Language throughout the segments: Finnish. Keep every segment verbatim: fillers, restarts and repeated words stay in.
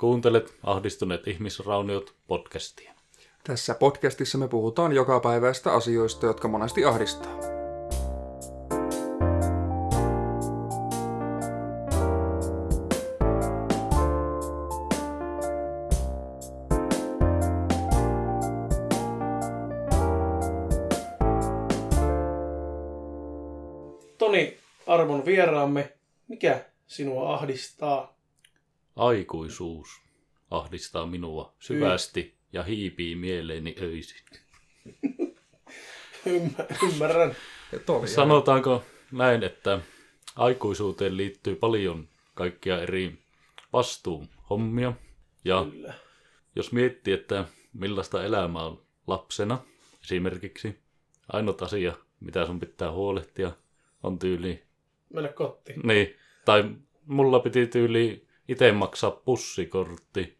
Kuuntelet Ahdistuneet ihmisrauniot podcastia. Tässä podcastissa me puhutaan jokapäiväistä asioista, jotka monesti ahdistaa. Toni, arvon vieraamme, mikä sinua ahdistaa? Aikuisuus ahdistaa minua syvästi y- ja hiipii mieleeni öisin. Ymmärrän. Sanotaanko näin, että aikuisuuteen liittyy paljon kaikkia eri vastuuhommia. Ja kyllä, jos miettii, että millaista elämää on lapsena esimerkiksi, ainut asia, mitä sun pitää huolehtia, on tyyli... mennä kotiin. Niin, tai mulla piti tyyli... itse maksaa pussikortti.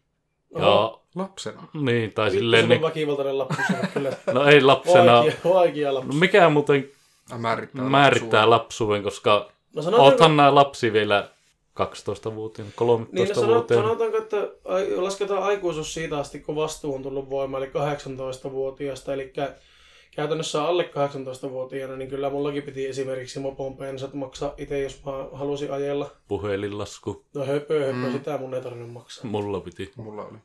Ja lapsena. Niin, tai silleen niin väkivaltainen lapsena kyllä. No ei lapsena. Vaikea, vaikea lapsi. No mikä muuten määrittää, määrittää lapsuuden, koska no oothan nämä lapsi vielä kaksitoistavuotiaana, kolmetoistavuotiaana. Niin, sanotaanko, että lasketaan aikuisuus siitä asti, kun vastuu on tullut voimaan, eli kahdeksantoistavuotiaasta, eli käytännössä alle kahdeksantoistavuotiaana, niin kyllä mullakin piti esimerkiksi mopon pensat maksaa itse, jos mä halusin ajella. Puhelinlasku. No höpö, höpö, mm. sitä mun ei tarvinnut maksaa. Mulla piti. Mulla oli.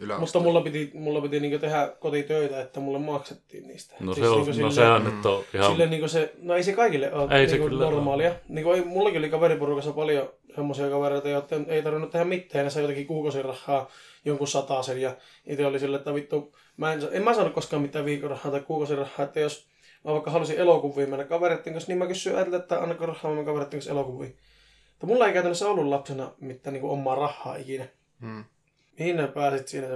Yläaste. Mutta mulla piti, mulla piti niinku tehdä kotitöitä, että mulle maksettiin niistä. No siis se on, niinku no silleen, sehän nyt on ihan... Silleen niinku se, no ei se kaikille ole ei niinku se normaalia. Niinku ei, mullakin oli kaveriporukassa paljon semmoisia kavereita, joita ei tarvinnut tehdä mitään. Ne sai jotakin kuukausirahaa, jonkun satasen ja itse oli silleen, että vittu... Mä en, en mä saanut koskaan mitään viikorahaa tai kuukausirahaa, että jos mä vaikka halusin elokuviin mennä kavereiden kanssa, niin mä kysyin äitiltä, että annako rahaa mennä kavereiden kanssa elokuviin. Mutta mulla ei käytännössä ollut lapsena mitään niin kuin omaa rahaa ikinä. Hmm. Mihin ne pääsit siinä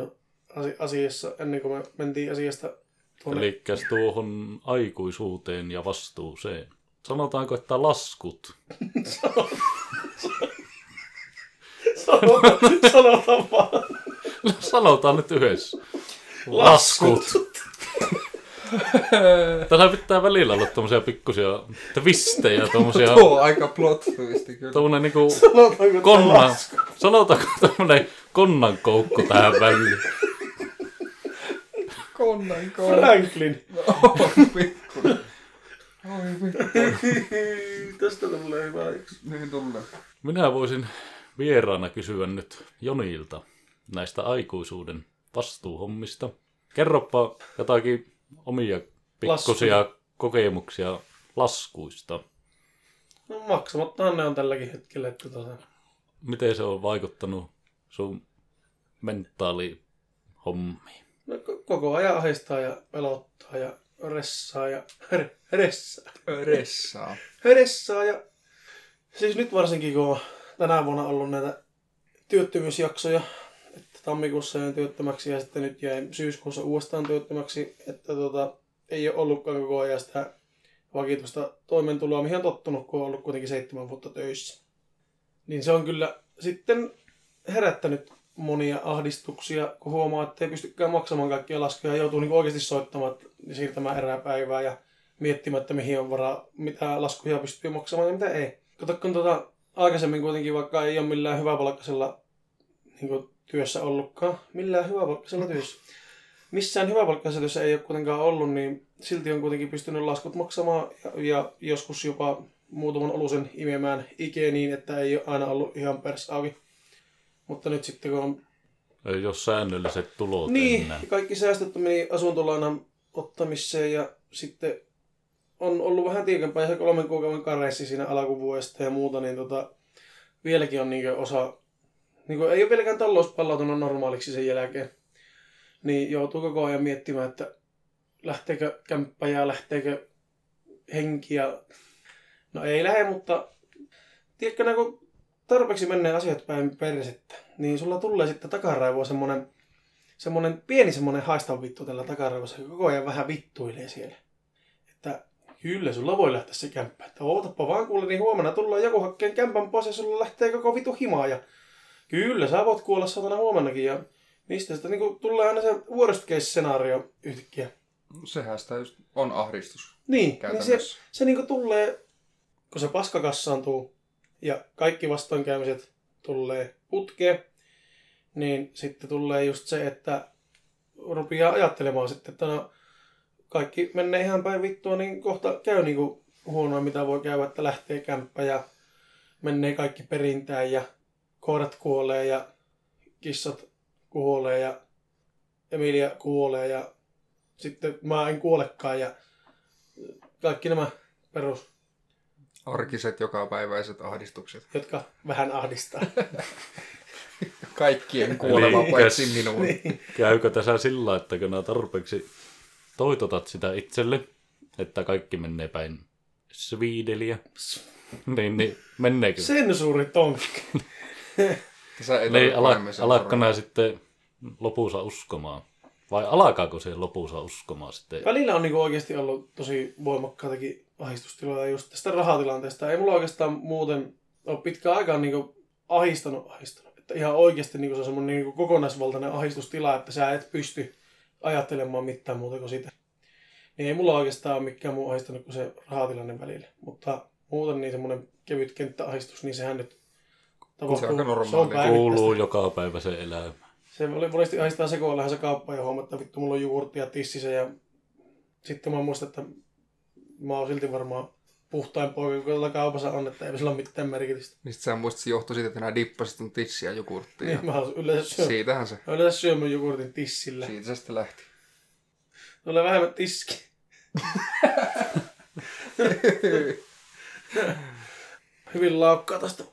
asiassa ennen kuin me mentiin asiasta tuonne? Elikkäs tuohon aikuisuuteen ja vastuuseen. Sanotaanko, että laskut? Sanotaan, sanotaan vaan. No, sanotaan nyt yhdessä. Laskut. Laskut. Tässä pitää välillä olla tommosia pikkusia twistejä, tommosia... Tuo on aika plot twisti kyllä. Tommonen niinku... Sanotaanko konnan... Sanotaanko tommonen konnankoukko tähän väliin? Konnankoukko. Franklin. Oi pikkuinen. Oi pikkuinen. Tästä tulee hyvä yksi. Niin tulee. Minä voisin vieraana kysyä nyt Jonilta näistä aikuisuuden... vastuuhommista. Kerropa jotakin omia pikkusia Lasku. kokemuksia laskuista. No maksamattaan ne on tälläkin hetkellä. Että tuota... Miten se on vaikuttanut sun mentaalihommiin? No koko ajan ahdistaa ja pelottaa ja ressaa ja ressaa. Ressaa. Ressaa ja siis nyt varsinkin kun on tänä vuonna ollut näitä työttömyysjaksoja, tammikuussa jäin työttömäksi ja sitten nyt jäin syyskuussa uudestaan työttömäksi, että tuota, ei ole ollutkaan koko ajan sitä vakituista toimeentuloa, mihin on tottunut, kun on ollut kuitenkin seitsemän vuotta töissä. Niin se on kyllä sitten herättänyt monia ahdistuksia, kun huomaa, että ei pystykään maksamaan kaikkia laskuja ja joutuu niin oikeasti soittamaan ja siirtämään erää päivää ja miettimään, että mihin on varaa, mitä laskuja pystyy maksamaan ja mitä ei. Katsokkaan tuota, aikaisemmin kuitenkin, vaikka ei ole millään hyväpalkkaisella niin työssä ollutkaan. Millään hyväpalkkaisella työssä. Missään hyväpalkkaisella työssä ei ole kuitenkaan ollut, niin silti on kuitenkin pystynyt laskut maksamaan ja, ja joskus jopa muutaman olusen imemään ikeä niin, että ei ole aina ollut ihan pers auki. Mutta nyt sitten kun on... Ei ole säännölliset tulot niin, ennen. Kaikki säästöt meni asuntolainan ottamiseen ja sitten on ollut vähän tiukempaa ja se kolmen kuukauden kareissi siinä alkuvuodesta ja muuta, niin tota, vieläkin on niin osa... Niin kun ei ole vieläkään talous palautunut normaaliksi sen jälkeen, niin joutuu koko ajan miettimään, että lähteekö kämppä ja lähteekö henki ja... No ei lähde, mutta tiedätkö näin, kun tarpeeksi menee asiat päin persettä, niin sulla tulee sitten takaraivoa semmonen, semmonen pieni semmonen haistan vittu tällä takaraivossa, koko ajan vähän vittuilee siellä. Että kyllä sulla voi lähteä se kämppä, että ootappa vaan kuule, niin huomenna tullaan joku hakkeen kämpän pois ja sulla lähtee koko vitu himaa ja... Kyllä, sä voit kuolla satana huomennakin ja mistä sitä niin tulee aina se worst case-scenaario yhtäkkiä. Sehän sitä just on ahdistus. Niin, niin se, se niin tulee, kun se paska kassaantuu ja kaikki vastoinkäymiset tulee putkeen, niin sitten tulee just se, että rupeaa ajattelemaan sitten, että no, kaikki menee ihan päin vittua, niin kohta käy niin kuin huonoa, mitä voi käydä, että lähtee kämppä ja menee kaikki perintään ja koirat kuolee ja kissat kuolee ja Emilia kuolee ja sitten mä en kuolekaan ja kaikki nämä perus... Arkiset, jokapäiväiset ahdistukset. Jotka vähän ahdistaa. Kaikkien kuolema paitsi minua. Niin. Käykö tässä sillä, että kun tarpeeksi toitotat sitä itselle, että kaikki menee päin sviideliä, niin, niin menneekö? Sensuuri tonkki. Niin alakko nää sitten lopussa uskomaan? Vai alakaako se lopussa uskomaan sitten? Välillä on niinku oikeasti ollut tosi voimakkaatakin ahdistustiloja just tästä rahatilanteesta. Ei mulla oikeastaan muuten ole pitkään aikaan niinku ahdistanut, ahdistanut. Että ihan oikeasti niinku se on semmoinen niinku kokonaisvaltainen ahdistustila, että sä et pysty ajattelemaan mitään muuta kuin sitä. Niin ei mulla oikeastaan ole mikään muu ahdistanut kuin se rahatilanne välillä. Mutta muuten niin semmoinen kevyt kenttäahdistus, niin sehän nyt tapahtuu. Se, on se on kuuluu joka päivä se elämä. Se monesti ahdistaa se, kun on lähdössä kauppaan ja huomaa, että vittu, mulla on juurtia tississä ja sitten mä muistan, että mä oon silti varmaan puhtain poika, kun tällä kaupassa on, että ei sillä ole mitään merkitystä. Niin sit sä muistat, se johtui siitä, että nää dippasit mun tissiä jukurttiin. Niin, mä oon yleensä syönyt. Siitähän se. Mä yleensä syönyt mun jukurtin tissillä. Siitä se sitten lähti. Tulee vähemmän tiski. Hyvin laukkaa tästä.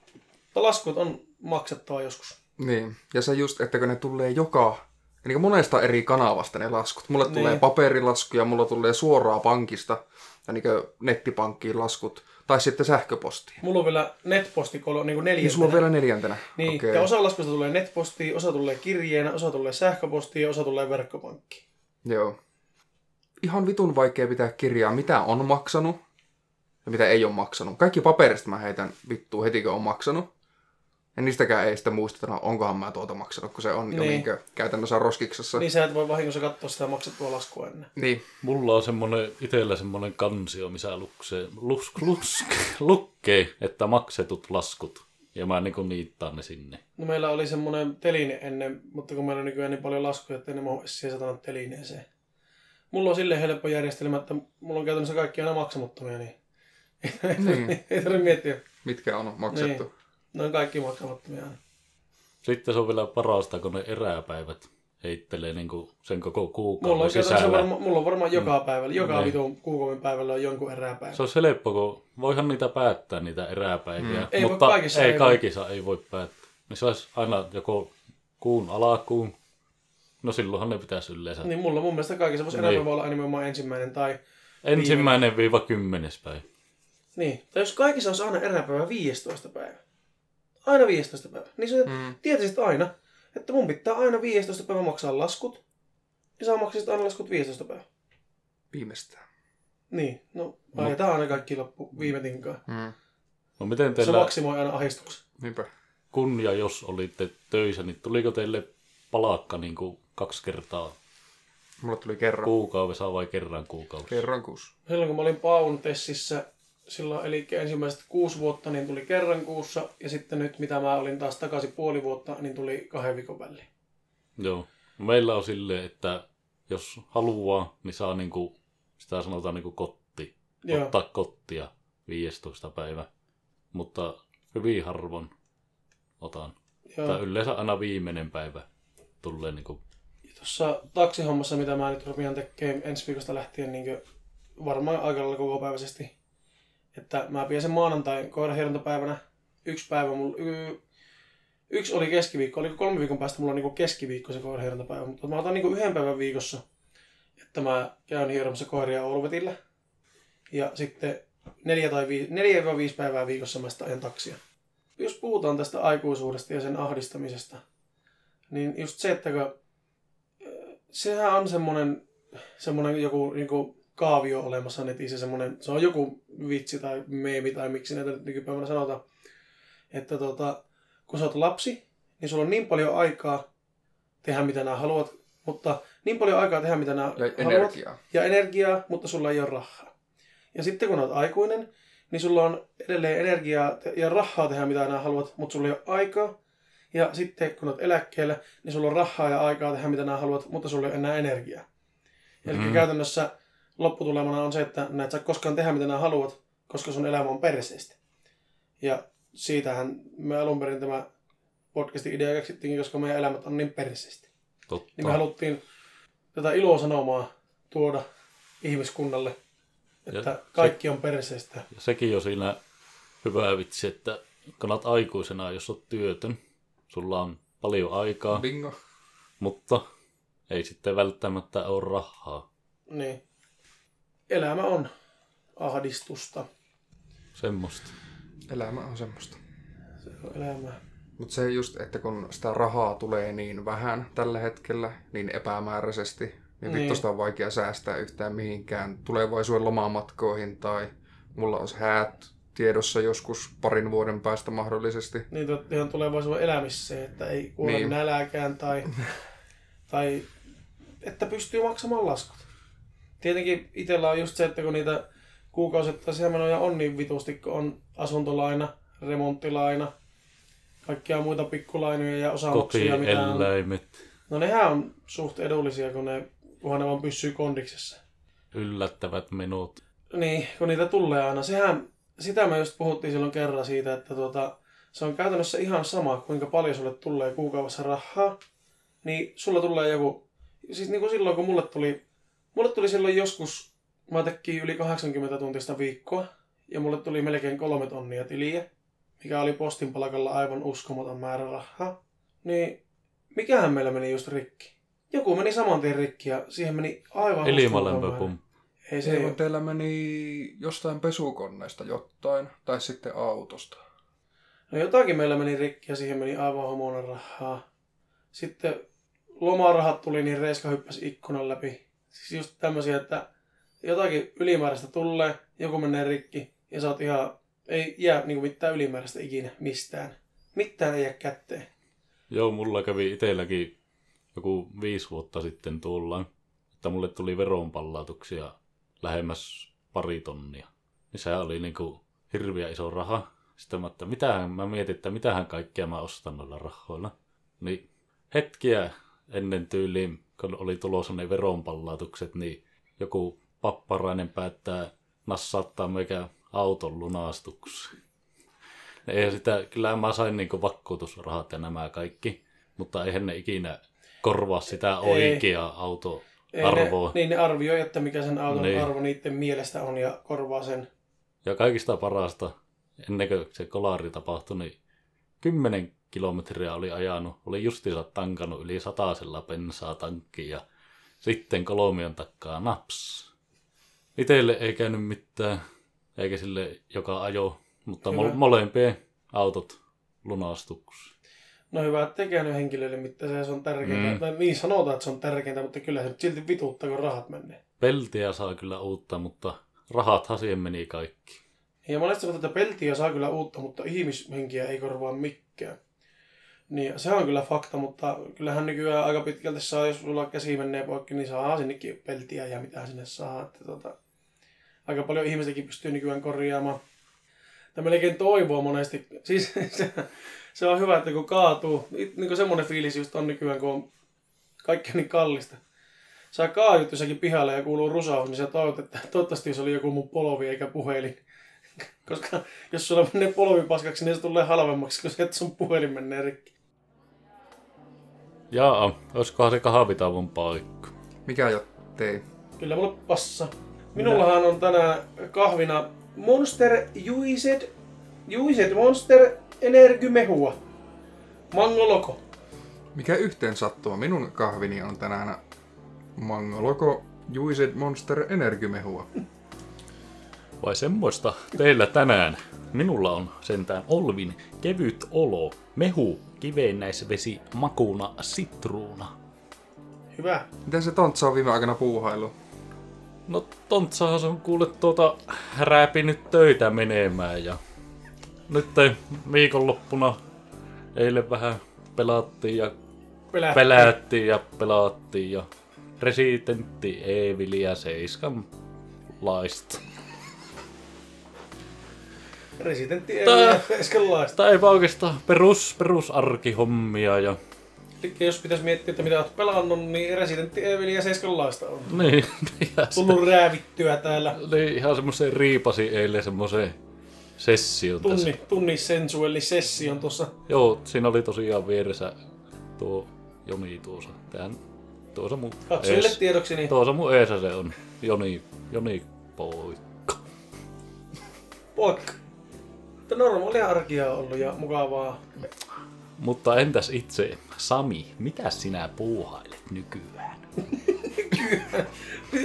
Laskut on maksettava joskus. Niin, ja se just, että kun ne tulee joka, niin monesta eri kanavasta ne laskut. Mulle niin. Tulee paperilaskuja, mulla tulee suoraa pankista, ja niin nettipankkiin laskut, tai sitten sähköpostiin. Mulla on vielä netposti kolme, niin kuin neljäntenä. Niin, sulla on vielä neljäntenä. Niin, okay. Ja osa laskusta tulee netpostiin, osa tulee kirjeenä, osa tulee sähköpostiin ja osa tulee verkkopankkiin. Joo. Ihan vitun vaikea pitää kirjaa, mitä on maksanut ja mitä ei ole maksanut. Kaikki paperista mä heitän vittuun heti, kun on maksanut. Ja niistäkään ei sitä muisteta, no onkohan mä tuota maksanut, kun se on niin. Jo niinkö käytännössä roskiksessa. Niin sä et voi vahingossa katsoa sitä maksettua laskua ennen. Niin. Mulla on semmonen, itellä semmonen kansio, missä luksee, lusk, lusk, lukkee, että maksetut laskut. Ja mä niinku niittaan ne sinne. No meillä oli semmonen teline ennen, mutta kun meillä on nykyään niin paljon laskuja, että en mä ole siihen satanut telineeseen. Mulla on silleen helppo järjestelmä, että mulla on käytännössä kaikki aina maksamattomia, niin mm. ei tarvitse miettiä. Mitkä on maksettu. Niin. Ne on kaikki maksamattomia. Sitten se on vielä parasta, kun ne eräpäivät heittelee niin kuin sen koko kuukauden mulla sisällä. Varma, mulla on varmaan joka päivällä, mm. joka vitun kuukauden päivällä on jonkun eräpäivä. Se on helppo, kun voihan niitä päättää niitä eräpäiviä, mm. ei mutta kaikissa, ei, ei kaikissa voi. ei voi päättää. Niin se olisi aina joko kuun alakuun. No silloinhan ne pitäisi yleensä. Niin mulla mun mielestä kaikissa voisi eräpäivä olla nimenomaan ensimmäinen tai... Ensimmäinen viiva kymmenes päivä. Niin, tai jos kaikissa olisi aina eräpäivä viidestoista päivä. Aina viidestoista päivä. Niin se mm. tietäisit aina, että mun pitää aina viidestoista päivä maksaa laskut. Ja sä maksaisit aina laskut viidestoista päivä. Viimeistään. Niin. No, ajetaan no. aina kaikki loppu viimetinkaan. Mm. No, miten teillä... Se maksimoi aina ahdistuksen. Niinpä. Kun ja jos olitte töissä, niin tuliko teille palakka niin kuin kaksi kertaa? Mulla tuli kerran. Kuukaudessa vai kerran kuukaudessa? Kerran kuussa. Silloin kun mä olin Paun tessissä... Silloin, eli ensimmäiset kuusi vuotta niin tuli kerran kuussa, ja sitten nyt, mitä mä olin taas takaisin puoli vuotta, niin tuli kahden viikon väliin. Joo. Meillä on silleen, että jos haluaa, niin saa niin kuin, sitä sanotaan niin kuin kotti. Joo. Ottaa kottia viidestoista päivä. Mutta hyvin harvoin otan. Joo. Tai yleensä aina viimeinen päivä tulee niin kuin... Tuossa taksihommassa, mitä mä nyt rupean tekemään ensi viikosta lähtien, niin varmaan aika lailla kokopäiväisesti. Että mä pidän sen maanantain koirahierontapäivänä. Yksi päivä mulla... Y- yksi oli keskiviikko. Oliko kolme viikon päästä mulla on niinku keskiviikko se koirahierontapäivä. Mutta mä otan niinku yhden päivän viikossa, että mä käyn hieromassa koiria Olvetillä. Ja sitten neljä tai vi- neljä viisi päivää viikossa mä sitä ajan taksia. Jos puhutaan tästä aikuisuudesta ja sen ahdistamisesta, niin just se, että kun, sehän on semmonen, semmonen joku... Niinku, kaavio olemassa netissä, semmoinen, se on joku vitsi tai meemi tai miksi näitä nyt nykypäivänä sanotaan, että tota, kun sä oot lapsi, niin sulla on niin paljon aikaa tehdä mitä nää haluat, mutta niin paljon aikaa tehdä mitä nää ja haluat energiaa. ja energiaa, mutta sulla ei ole rahaa. Ja sitten kun oot aikuinen, niin sulla on edelleen energiaa ja rahaa tehdä mitä nää haluat, mutta sulla ei ole aikaa Ja sitten kun olet eläkkeellä, niin sulla on rahaa ja aikaa tehdä mitä nää haluat, mutta sulla ei ole enää energiaa. Mm-hmm. Eli käytännössä lopputulemana on se, että nää et saa koskaan tehdä mitä nää haluat, koska sun elämä on perseistä. Ja siitähän me alun perin tämä podcastin idea keksittiin, koska meidän elämät on niin perseistä. Totta. Niin me haluttiin tätä ilosanomaa tuoda ihmiskunnalle, että ja kaikki se, on perseistä. Ja sekin jo siinä hyvä vitsi, että kannat aikuisena, jos olet työtön. Sulla on paljon aikaa, bingo, mutta ei sitten välttämättä ole rahaa. Niin. Elämä on ahdistusta. Semmosta. Elämä on semmoista. Se on elämää. Mutta se just, että kun sitä rahaa tulee niin vähän tällä hetkellä, niin epämääräisesti, niin vittosta on vaikea säästää yhtään mihinkään tulevaisuuden lomamatkoihin tai mulla olisi häät tiedossa joskus parin vuoden päästä mahdollisesti. Niin, ihan tulevaisuuden elämissä, että ei kuole niin nälääkään tai, tai että pystyy maksamaan laskut. Tietenkin itsellä on just se, että kun niitä kuukausittaisia menoja on niin vitusti, kun on asuntolaina, remonttilaina, kaikkia muita pikkulainoja ja osamaksuja. Kotieläimet. No nehän on suht edullisia, kun ne, kunhan ne vaan pysyy kondiksessa. Yllättävät menot. Niin, kun niitä tulee aina. Sehän, sitä me just puhuttiin silloin kerran siitä, että tuota, se on käytännössä ihan sama, kuinka paljon sulle tulee kuukaudessa rahaa. Niin sulla tulee joku, siis niin kuin silloin kun mulle tuli, mulle tuli silloin joskus, mä tekin yli kahdeksankymmentä tuntista viikkoa ja mulle tuli melkein kolme tonnia tiliä, mikä oli postin palkalla aivan uskomaton määrä rahaa. Niin mikähän meillä meni just rikki? Joku meni saman tien rikki ja siihen meni aivan uskomaton määrä. Ei se ei, teillä meni jostain pesukoneesta jotain, tai sitten autosta. No jotakin meillä meni rikki ja siihen meni aivan homona rahaa. Sitten lomarahat tuli, niin reiska hyppäsi ikkunan läpi. Siis just tämmöisiä, että jotakin ylimääräistä tulee, joku menee rikki ja sä oot ihan, ei jää niin kuin mitään ylimääräistä ikinä mistään. Mitään ei jää kätteen. Joo, mulla kävi itselläkin joku viisi vuotta sitten tullaan, että mulle tuli veronpallautuksia lähemmäs pari tonnia. Niin sehän oli niinku hirviä iso raha. Sitten mä, että mitähän, mä mietin, että mitähän kaikkea mä ostan noilla rahoilla. Niin hetkiä ennen tyyliin, kun oli tulossa ne veronpallautukset, niin joku papparainen päättää nassauttaa meikä auton lunastuksi. Eihän sitä, kyllä mä sain niinku vakuutusrahat ja nämä kaikki, mutta eihän ne ikinä korvaa sitä oikeaa autoa. Ne, niin ne arvioi, että mikä sen auton niin arvo niiden mielestä on ja korvaa sen. Ja kaikista parasta, ennen kuin se kolari tapahtui, niin kymmenen kilometriä oli ajanut. Oli justiinsa tankannut yli satasella bensaa tankkiin ja sitten kolmion takkaa naps. Itelle ei käynyt mitään, eikä sille joka ajo, mutta mo- molempien autot lunastuksi. No hyvä, ettei käynyt henkilöille mitään, se on tärkeintä. Mm. Tai niin sanotaan, että se on tärkeintä, mutta kyllä se silti vituuttaa, kun rahat menee. Peltiä saa kyllä uutta, mutta rahathan siihen meni kaikki. Ja monesti että peltiä saa kyllä uutta, mutta ihmishenkiä ei korvaa mikään. Niin, se on kyllä fakta, mutta kyllähän nykyään aika pitkälti saa, jos sulla käsi menee poikki, niin saa sinnekin peltiä ja mitä sinne saa. Että tuota, aika paljon ihmistäkin pystyy nykyään korjaamaan. Tai melkein toivoa monesti. Siis se, se on hyvä, että kun kaatuu, niin kuin semmoinen fiilis just on nykyään, kun on kaikki niin kallista. Sä kaajut jossakin pihalle ja kuuluu rusaus, niin sä toivot, että toivottavasti jos oli joku mun polvi eikä puhelin. Koska jos sulla menee polvipaskaksi, niin se tulee halvemmaksi, kun se, että sun puhelin menee rikki. Jaa, olisikohan se kahvitauon paikka? Mikä jottei? Kyllä mulla passa. Minullahan on tänään kahvina Monster Juiced, Juiced Monster Energimehua. Mangoloko. Mikä yhteen sattuma. Minun kahvini on tänään Mangoloko Juiced Monster Energimehua. Vai semmoista teillä tänään. Minulla on sentään Olvin kevyt olo. Mehu, kivennäisvesi, makuna, sitruuna. Hyvä. Miten se tontsa on viime aikana puuhailu? No tontsahan se on kuule tuota rääpinyt töitä menemään ja nyt viikonloppuna eilen vähän pelattiin ja pelättiin, pelättiin ja pelattiin ja Resident Evil seitsemän laista. Resident Evil eskenlaista. Tai eipä oikeastaan perus, perusarkihommia. Ja... Jos pitäisi miettiä, että mitä olet pelannut, niin Resident Evil ja seitsemänlaista on niin, tullut se... räävittyä täällä. Niin, ihan semmoiseen riipasi eilen semmoiseen sessioon tunni, tässä. Tunnin sensuelli session tuossa. Joo, siinä oli tosiaan vieressä tuo Joni tuossa. Tähän, tuossa mun katsojille ees... tiedoksi. Niin... Tuossa mun eesä se on. Joni, Joni poikka. Poikka. Mutta normaalia arkia on ollut ja mukavaa. Mutta entäs itse, Sami, mitä sinä puuhailet nykyään? Nykyään?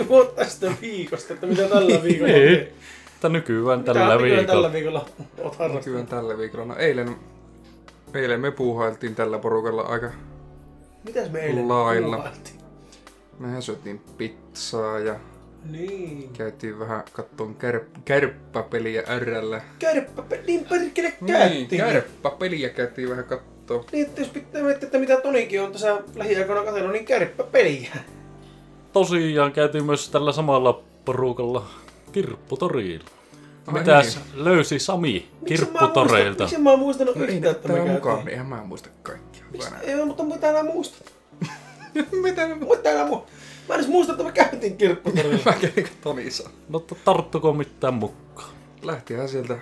Puhutaan sitä viikosta, että mitä tällä viikolla on tehty. Mutta nykyään tällä viikolla. tällä viikolla olet harrastanut? Nykyään tällä viikolla. No eilen, eilen me puuhailtiin tällä porukalla aika Mitäs me eilen lailla. Puuhailtiin? Mehän syötiin pizzaa ja niin. Käytiin vähän kattoon kärp- kärppäpeliä R:llä. Kärppäpeliä? Niin perkele käytiin! Niin, kärppäpeliä käytiin vähän kattoon. Niin, että jos pitää miettiä, että mitä Tonikin on tässä lähiaikoina katsellut, niin kärppäpeliä. Tosiaan käytiin myös tällä samalla porukalla Kirpputorilla. Ai mitäs niin. Löysi Sami Kirpputoreilta? Miksi mä oon muistanut yhtään, että me käytiin? Mukaan, eihän mä muista kaikkia. Miks, ei, mutta mitä enää muistat? Mitä enää muistat? Mä en edes muista, että mä käytin Kirpputorilla. Mä kävin kuin Tonisa. No tarttuko mitään mukaan? Lähtihän sieltä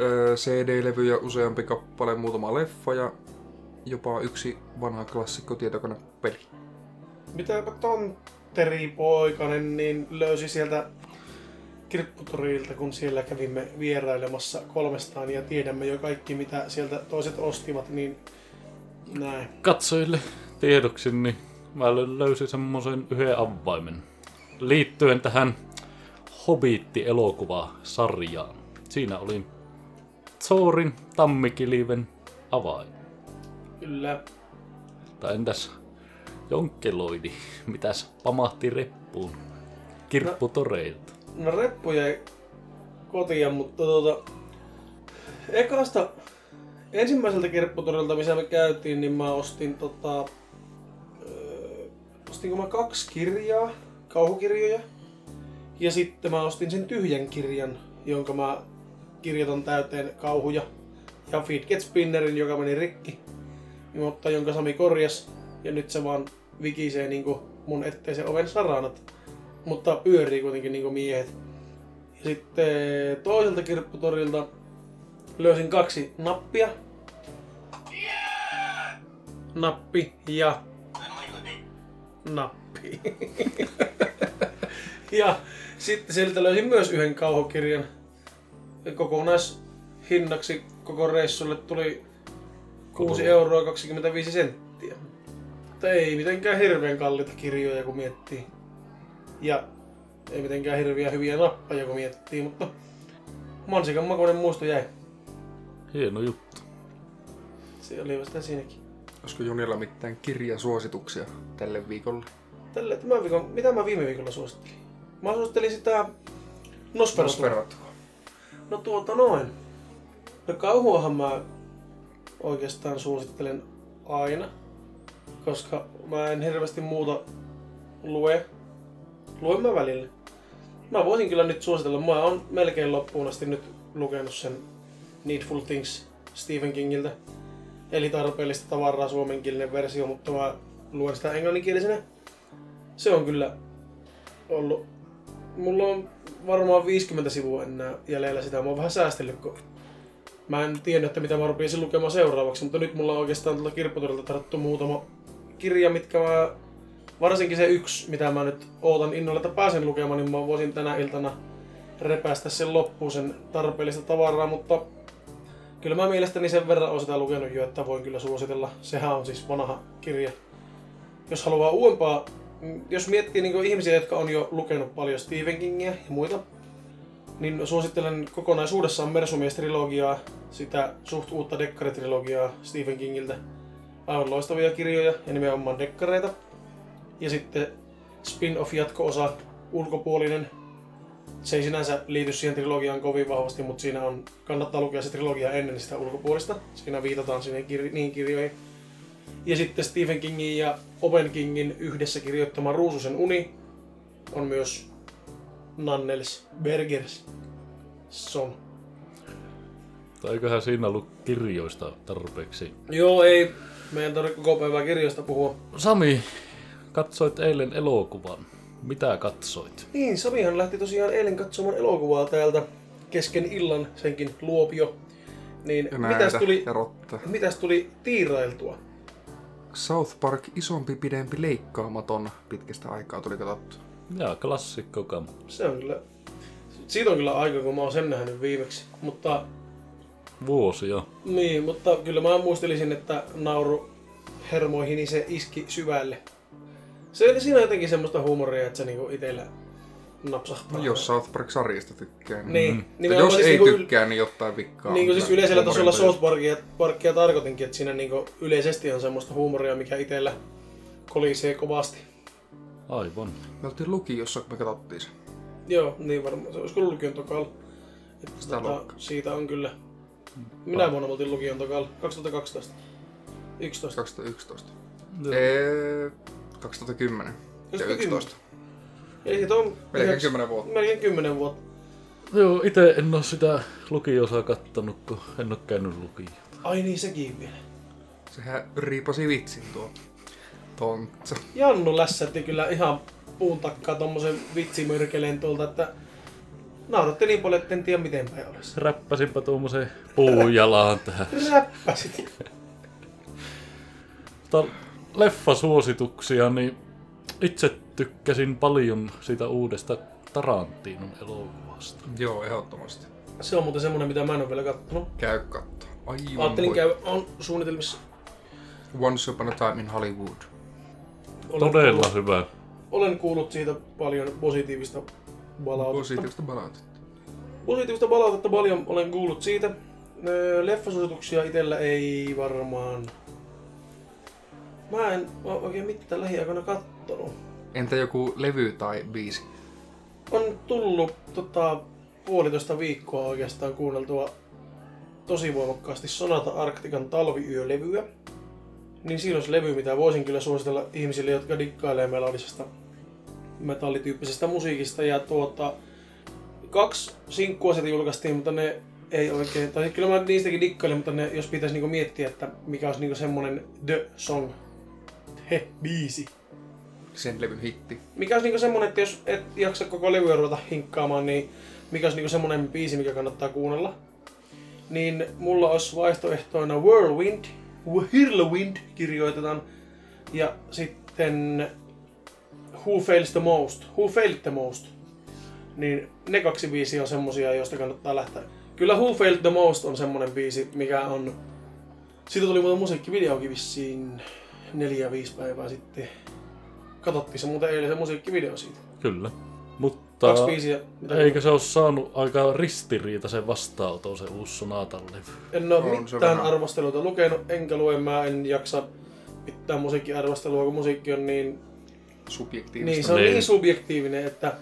öö, C D-levyjä useampi kappale, muutama leffa ja jopa yksi vanha klassikko tietokonepeli. Mitäpä tonteripoikainen niin löysi sieltä Kirpputorilta, kun siellä kävimme vierailemassa kolmestaan ja tiedämme jo kaikki, mitä sieltä toiset ostivat, niin näin. Katsojille tiedoksi, niin... Mä löysin semmoisen yhden avaimen liittyen tähän Hobbit-elokuvasarjaan. Siinä oli Thorin tammikiliven avain. Kyllä. Tai entäs jonkkeloidi, mitäs pamahti reppuun Kirpputoreilta? No, no reppu jäi kotiin, mutta tuota... Ekasta ensimmäiseltä Kirpputorilta, missä me käytiin, niin mä ostin tota... Ostin mä kaksi kirjaa, kauhukirjoja, ja sitten mä ostin sen tyhjän kirjan, jonka mä kirjoitan täyteen kauhuja, ja fidget spinnerin, joka meni rikki, mutta jonka Sami korjas, ja nyt se vaan vikisee niinku mun etteisen oven saranat, mutta pyörii kuitenkin niinku miehet. Ja sitten toiselta Kirpputorilta löysin kaksi nappia. Nappi ja... Nappi. Ja sitten sieltä löysin myös yhden kauhukirjan. Kokonaishinnaksi koko reissulle tuli kuusi euroa kaksikymmentäviisi senttiä. Mutta ei mitenkään hirveän kalliita kirjoja kun miettii. Ja ei mitenkään hirveän hyviä nappeja kun miettii, mutta mansikan makuinen muisto jäi. Hieno juttu. Se oli vasta siinäkin. Olisiko Jonilla mitään kirjasuosituksia tälle viikolle? Tälle, tämän viikon, mitä mä viime viikolla suosittelin? Mä suosittelin sitä Nosferatua. No tuota noin. No kauhuahan mä oikeastaan suosittelen aina, koska mä en hirveästi muuta lue. Luen mä välillä. Mä voisin kyllä nyt suositella. Mä oon melkein loppuun asti nyt lukenut sen Needful Things Stephen Kingiltä. Eli tarpeellista tavaraa suomenkielinen versio, mutta mä luen sitä englanninkielisenä. Se on kyllä ollut... Mulla on varmaan viisikymmentä sivua enää jäljellä sitä. Mä oon vähän säästellyt, kun mä en tiennyt, että mitä mä rupesin lukemaan seuraavaksi. Mutta nyt mulla on oikeastaan tuolta Kirpputorilta tarttu muutama kirja, mitkä mä... Varsinkin se yksi, mitä mä nyt ootan innolla, että pääsen lukemaan, niin mä voisin tänä iltana repästä sen loppuun sen tarpeellista tavaraa, mutta... Kyllä mä mielestäni sen verran oon sitä lukenut jo, että voin kyllä suositella. Sehän on siis vanha kirja. Jos haluaa uudempaa, jos miettii niin ihmisiä, jotka on jo lukenut paljon Stephen Kingiä ja muita, niin suosittelen kokonaisuudessaan Mersumies-trilogiaa, sitä suht uutta dekkaritrilogiaa Stephen Kingiltä. Aivan loistavia kirjoja ja nimenomaan dekkareita. Ja sitten spin-off jatko-osa Ulkopuolinen. Se ei sinänsä liity siihen trilogiaan kovin vahvasti, mutta siinä on, kannattaa lukea se trilogia ennen sitä Ulkopuolista. Siinä viitataan sinne kir- niihin kirjoihin. Ja sitten Stephen Kingin ja Owen Kingin yhdessä kirjoittama Ruususen uni on myös Nannels Bergers. Se on Mutta eiköhän siinä ollut kirjoista tarpeeksi. Joo, ei. Meidän tarvitse koko päivää kirjoista puhua. Sami, katsoit eilen elokuvan. Mitä katsoit? Niin, Samihan lähti tosiaan eilen katsomaan elokuvaa täältä kesken illan, senkin Luopio. Niin, mitäs tuli, mitäs tuli tiirailtua? South Park, isompi, pidempi, leikkaamaton, pitkästä aikaa tuli katsottu. Jaa, klassikko kam. Se on kyllä. Siitä on kyllä aika, kun mä oon sen nähnyt viimeksi, mutta... Vuosia. Niin, mutta kyllä mä muistelisin, että nauru hermoihini se iski syvälle. Se oli siinä jotenkin semmoista huumoria, että se niinku itellä napsahtaa. No jos South Park-sarjasta tykkää, niin... Mm. niin jos siis ei niinku tykkää, niin jotain vikkaa. Niin siis yleisellä tasolla South Parkia, Parkia tarkoitinkin, että siinä niinku yleisesti on semmoista huumoria, mikä itellä kolisee kovasti. Aivan. Me oltiin lukiossa, kun me katsottiin sen. Joo, niin varmaan. Se olisiko lukion tokalla. Tota, siitä on kyllä. Minä vuonna oltiin lukion tokalla. kaksituhattakaksitoista. yksitoista. kaksituhattayksitoista. Eee... kaksituhattakymmenen. kaksituhattakymmenen. Eli siitä on... Melkein kymmenen vuotta. Melkein kymmenen vuotta. Joo, ite en oo sitä lukiosaa kattonut, kun en oo käynyt lukiota. Ai niin, sekin vielä. Sehän riipasi vitsin tuo tontsa. Jannu lässätti kyllä ihan puun takkaa tommosen vitsimyrkeleen tuolta, että nauratti niin paljon, että en tiedä miten päin olisi. Räppäsinpä tuommoisen puun jalaan tähän. Räppäsit. Leffasuosituksia, niin itse tykkäsin paljon siitä uudesta Tarantinon elokuvasta. Joo, ehdottomasti. Se on muuten semmoinen, mitä mä en ole vielä kattonut. Käy kattoon. Aivan. Ajattelin käy, on suunnitelmissa. Once upon a time in Hollywood. Olen Todella kuullut, hyvä. Olen kuullut siitä paljon positiivista palautetta. Positiivista palautetta. Positiivista palautetta paljon olen kuullut siitä. Leffasuosituksia itsellä ei varmaan... Mä en oo oikein mitään lähiaikoina kattonut. Entä joku levy tai biisi? On tullut tota, puolitoista viikkoa oikeastaan kuunneltua tosi voimakkaasti Sonata Arctican talviyölevyä. Niin siinä olisi levy, mitä voisin kyllä suositella ihmisille, jotka dikkailee melodisesta metallityyppisestä musiikista. Ja tuota, kaksi sinkkua sieltä julkaistiin, mutta ne ei oikein... Tai kyllä mä niistäkin dikkailin, mutta ne, jos pitäisi niinku miettiä, että mikä olisi niinku semmonen the song. He, biisi. Sen levy hitti. Mikä olisi niinku semmonen, että jos et jaksa koko levyä ruveta hinkkaamaan, niin mikä olisi niinku semmonen biisi, mikä kannattaa kuunnella. Niin mulla olisi vaihtoehtoina Whirlwind, Whirlwind kirjoitetaan, ja sitten Who Fails the Most, Who Failed the Most. Niin ne kaksi biisiä on semmosia, joista kannattaa lähteä. Kyllä Who Failed the Most on semmonen biisi, mikä on... Siitä tuli muuten musiikkivideokin vissiin neljä viisi päivää sitten. Katsottiin se muuten eilen se musiikkivideo siitä. Kyllä. Mutta kaksi biisiä, eikö se ole saanut aika ristiriitaisen vastaanoton se uusi Sonatan levy? En oo mitään arvosteluita lukenut, enkä lue. Mä en jaksa mitään musiikkiarvostelua, kun musiikki on niin... Subjektiivista. Niin, se on niin, niin subjektiivinen, että...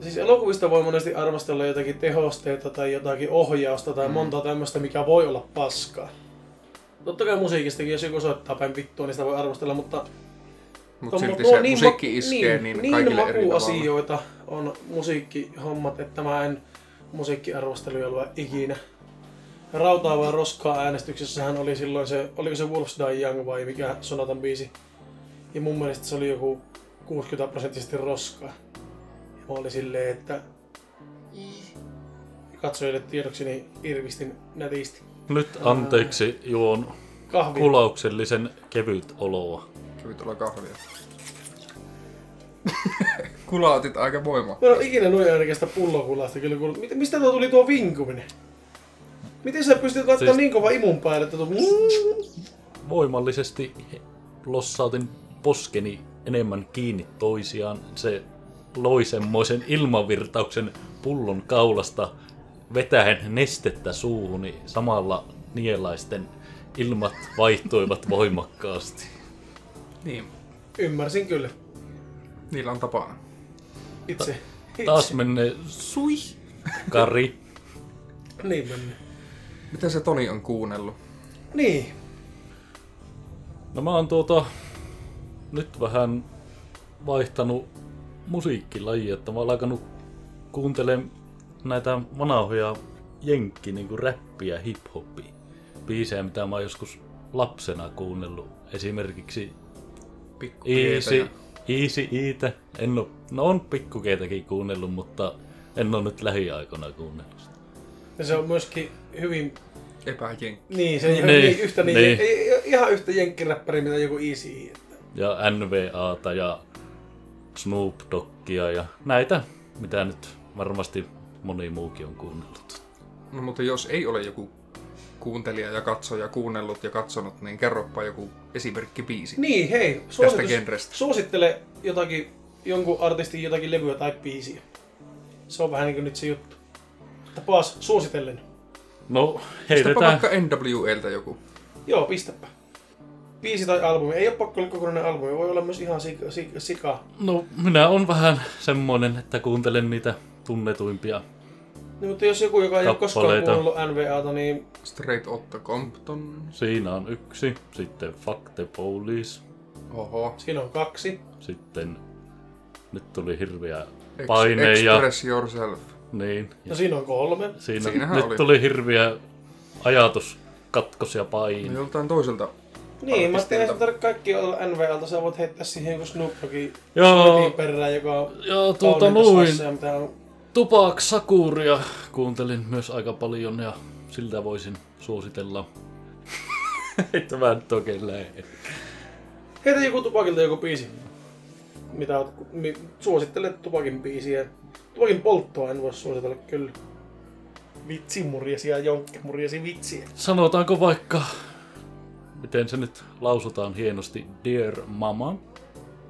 Siis elokuvista voi monesti arvostella jotakin tehosteita tai jotakin ohjausta tai monta tämmöistä, mikä voi olla paskaa. Totta kai musiikistakin, jos joku soittaa päin vittua, niin sitä voi arvostella, mutta... Mutta silti se niin musiikki ma- iskee niin, niin kaikille eri tavalla. Niin makuasioita on musiikkihommat, että mä en musiikkiarvosteluja lue ikinä. Rautaa vai roskaa äänestyksessähän oli silloin se, oliko se Wolves Die Young vai mikä Sonatan biisi. Ja mun mielestä se oli joku kuusikymmentä prosenttisesti roskaa. Mä olin silleen, että katsojille tiedokseni irvistin nätisti. Nyt anteeksi juon kahvia. Kulauksellisen kevyt oloa. Kevyt oloa kahvia. Kulautit aika voimakkaasti. Mä en ole ikinä noin äänekästä pullokulaista kyllä kuullut. Mistä tuo tuli tuo vinkuminen? Miten sä pystyt laittamaan siis niin kova imun päälle, että tuo... Voimallisesti lossautin poskeni enemmän kiinni toisiaan. Se loi semmoisen ilmavirtauksen pullon kaulasta vetäen nestettä suuhuni, samalla nielaisten ilmat vaihtuivat voimakkaasti. Niin, ymmärsin kyllä. Niillä on tapana. Itse. Ta- taas menee sui, kari. Niin menee. Mitä se Toni on kuunnellut? Niin. No mä oon tuota nyt vähän vaihtanut musiikkilaji, että mä oon alkanut kuuntelemaan näitä vanhoja jenkki niinku räppiä, hip-hopia, biisejä, mitä mä oon joskus lapsena kuunnellut. Esimerkiksi Eazy-Eitä. En oo, no on pikkukeitäkin kuunnellut, mutta en oo nyt lähiaikoina kuunnellut sitä. Ja se on myöskin hyvin epäjenkki. Niin, se on niin, yhtä niin, niin. Ei, ihan yhtä jenkkiräppäri, mitä joku Eazy-E. Ja N W A:ta ja Snoop Doggia ja näitä, mitä nyt varmasti moni muukin on kuunnellut. No mutta jos ei ole joku kuuntelija ja katsoja kuunnellut ja katsonut, niin kerropa joku esimerkkibiisi. Niin, hei, suositus, suosittele jotakin, jonkun artistin jotakin levyä tai biisiä. Se on vähän niin kuin nyt se juttu. Tapaas suositellen. No, heitetään. Pistäpä vaikka N W A:ltä joku. Joo, pistäpä. Biisi tai albumi. Ei ole pakko olla kokonainen albumi, voi olla myös ihan sika, sika, sika. No, minä on vähän semmoinen, että kuuntelen niitä tunnetuimpia. No, mutta jos joku, joka ei ole koskaan kuunnellut N W A:ta, niin... Straight Outta Compton. Siinä on yksi. Sitten Fuck the Police. Oho. Siinä on kaksi. Sitten... Nyt tuli hirveä paineja. Ex- Express Yourself. Niin. No siinä on kolme. Siinä... Siinähän nyt oli. Tuli hirveä ajatuskatkos ja paine. No, joltain toiselta. Niin, mä tein, että kaikki olla N W A:lta, sä voit heittää siihen joku Snoop Doggin perään, joka on tuota kauniin ja mitä on. Tupac Shakuria kuuntelin myös aika paljon ja siltä voisin suositella. Ei tämä nyt oikein lähe. Heitä joku Tupacilta joku biisi. Mitä oot, suosittelet Tupacin biisiä. Tupacin polttoa en voi suositella kyllä. Vitsimurjaisia, jonkkimurjaisia vitsiä. Sanotaanko vaikka... Miten se nyt lausutaan hienosti? Dear Mama.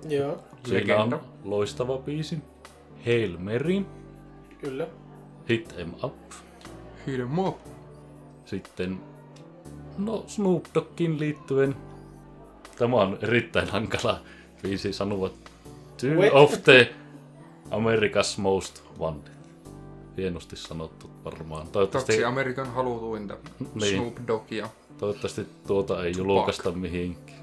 Joo. Siinä on loistava biisi. Hail Mary. Kyllä. Hit em up. Hit em up. Sitten, no Snoop Doggin liittyen. Tämä on erittäin hankala biisi sanoa. Two Wait. Of the America's Most Wanted. Hienosti sanottu varmaan. Toivottavasti... Kaksi Amerikan halutuinta niin. Snoop Doggia. Toivottavasti tuota ei julkaista mihinkään.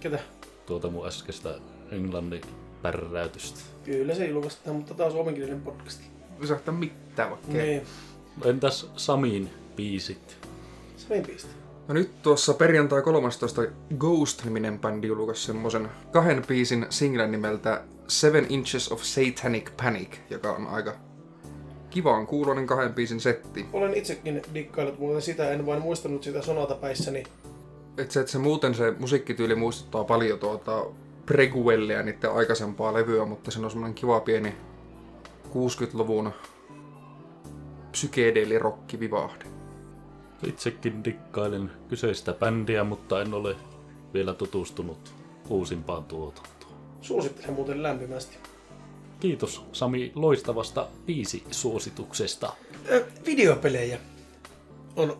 Ketä? Tuota mun äskeistä englannin pärräytystä. Kyllä se julkaistaan, mutta tää on suomenkielinen podcast. Pysähtää mitään vaikka. Niin. Entäs Samin biisit? Samin biisit? No nyt tuossa perjantai kolmastoista Ghost-niminen bändi julkaisi semmosen kahden biisin singlen nimeltä Seven inches of satanic panic, joka on aika... Kivaan kuuloinen kahden biisin setti. Olen itsekin dikkailut muuten sitä, en vain muistanut sitä Sonata päissäni. Et se, et se muuten se musiikkityyli muistuttaa paljon tuota prequelleja, niiden aikaisempaa levyä, mutta se on semmoinen kiva pieni kuudenkymmenen luvun psykedeelirokki-vivahde. Itsekin dikkailen kyseistä bändiä, mutta en ole vielä tutustunut uusimpaan tuotantoon. Suosittelen muuten lämpimästi. Kiitos Sami loistavasta biisisuosituksesta. Videopelejä on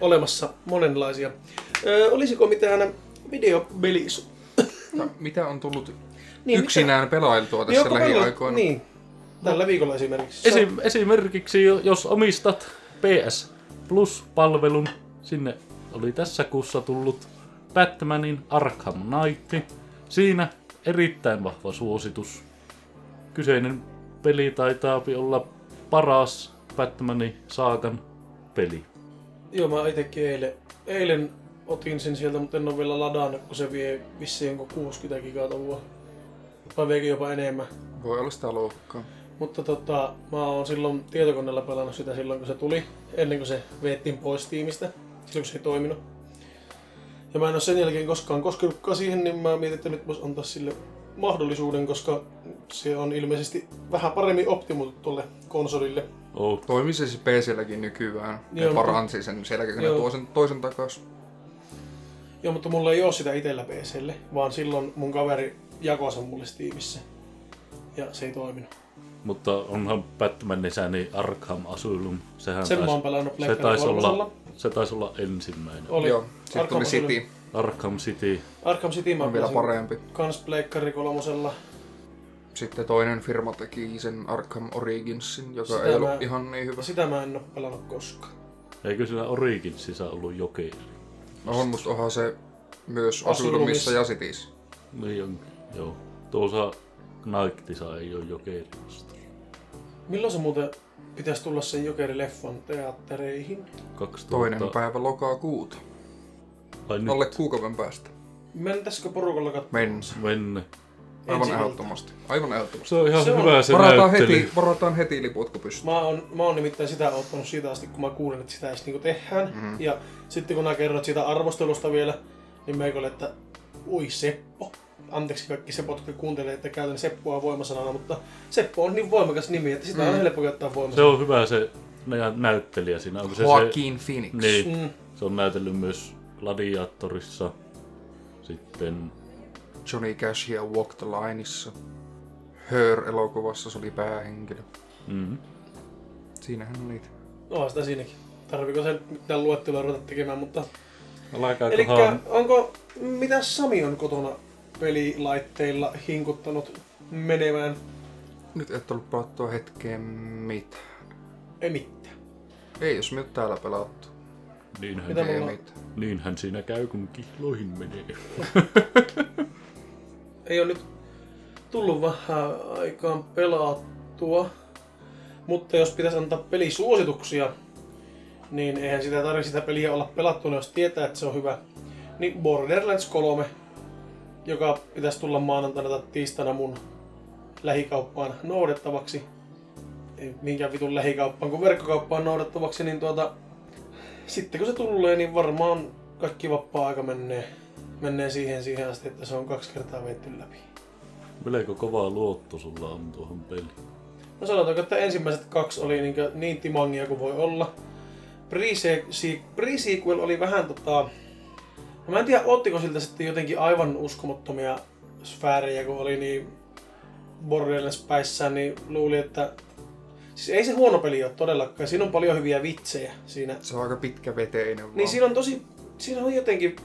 olemassa monenlaisia. Ö, olisiko mitään videopelisu... mitä on tullut niin, yksinään mitä... pelailtua tässä niin, lähiaikoina? Niin, tällä viikolla esimerkiksi. Esim, esimerkiksi jos omistat P S Plus-palvelun, sinne oli tässä kuussa tullut Batmanin Arkham Knight. Siinä erittäin vahva suositus. Kyseinen peli taitaa olla paras Batmanin saagan peli. Joo, mä itekin eilen, eilen otin sen sieltä, mutta en ole vielä ladannut, kun se vie vissiin kuusikymmentä gigaa tavua. Vai viekin jopa enemmän. Voi olla sitä loukkaa. Mutta tota, mä oon silloin tietokoneella pelannut sitä silloin, kun se tuli. Ennen kuin se veettiin pois tiimistä. Silloin, kun se ei toiminut. Ja mä en oo sen jälkeen koskaan koskenutkaan siihen, niin mä mietin, että nyt vois antaa sille mahdollisuuden, koska se on ilmeisesti vähän paremmin optimoitu tuolle konsolille. Oh. Toimii se siis P C:lläkin nykyään. Joo, paransi sen selkeä, kun ne tuo sen toisen takaisin. Joo, mutta mulla ei oo sitä itellä P C:lle, vaan silloin mun kaveri jakoi sen mulle Steamissä. Ja se ei toiminut. Mutta onhan Batman isäni Arkham Asylum. Sehän sen taisi, mä oon pelannut Black Mirror kolmosella. Se taisi olla ensimmäinen. Oli. Joo, sitten tuli City. Arkham City. Arkham City mä on vielä parempi. Kans Pleikkari kolmosella. Sitten toinen firma teki sen Arkham Originsin, joka sitä ei mä, ollut ihan niin hyvä. Sitä mä en oo pelannut koskaan. Eikö sillä Originsissa ollut jokeri? On, mutta onhan se myös Asylumissa ja Cityssä. Niin on, joo. Tuossa Knightissa ei oo jokeri vasta. Milloin se muuten Pitäisi tulla sen Jokeri-leffon teattereihin. kaksituhatta Toinen päivä lokakuuta. Alle kuukauden päästä. Mentäisikö porukalla katsomaan? Mennä. Mennä. Aivan ehdottomasti. Aivan ehdottomasti. Se on ihan se hyvä on. Se varataan näyttely. Heti, varataan heti liput, kun pystyy. Mä oon, mä oon nimittäin sitä ottanut siitä asti, kun mä kuulin, että sitä edes niinku tehdään. Mm-hmm. Ja sitten kun nää kerrot siitä arvostelusta vielä, niin mä eikö että oi Seppo. Anteeksi kaikki Seppo, jotka kuuntelee, että käytän Seppoa voimasanana, mutta Seppo on niin voimakas nimi, että sitä mm. on helppo käyttää voimasanana. Se on hyvä se näyttelijä siinä. Onko Joaquin se, Phoenix. Niin. Mm. Se on näytellyt myös Gladiatorissa. Sitten Johnny Cashia Walk the Lineissa. Her-elokuvassa se oli päähenkilö. Mm-hmm. Siinähän on niitä. No sitä siinäkin. Tarviiko sen mitään luettelua ruveta tekemään, mutta... Elikkä haan... onko... Mitä Sami on kotona pelilaitteilla hinkuttanut menemään? Nyt et ollut pelattua hetkeen mitään. Ei mitään. Ei jos me täällä pelattu. Niinhän, niinhän siinä käy, kun kihloihin menee. Ei ole nyt tullut vähän aikaan pelattua, mutta jos pitäisi antaa pelisuosituksia, niin eihän sitä tarvitse sitä peliä olla pelattuna, jos tietää, että se on hyvä. Niin Borderlands kolme, joka pitäisi tulla maanantaina tai tiistaina mun lähikauppaan noudettavaksi. Ei minkään vitun lähikauppaan, kun verkkokauppaan noudettavaksi, niin tuota... Sitten kun se tulee, niin varmaan kaikki vapaa-aika menee, menee siihen, siihen asti, että se on kaksi kertaa vetty läpi. Meleekö kovaa luotto sulla on tuohon peliin? No sanotaanko, että ensimmäiset kaksi oli niin, niin timangia kuin voi olla. Pre-sequel oli vähän tota... No mä en tiedä, ottiko siltä sitten jotenkin aivan uskomattomia sfäärejä, kun oli niin Borderlands päissään, niin luuli, että... Siis ei se huono peli ole todellakaan. Siinä on paljon hyviä vitsejä siinä. Se on aika pitkäveteinen vaan. Niin siinä on tosi, siinä on jotenkin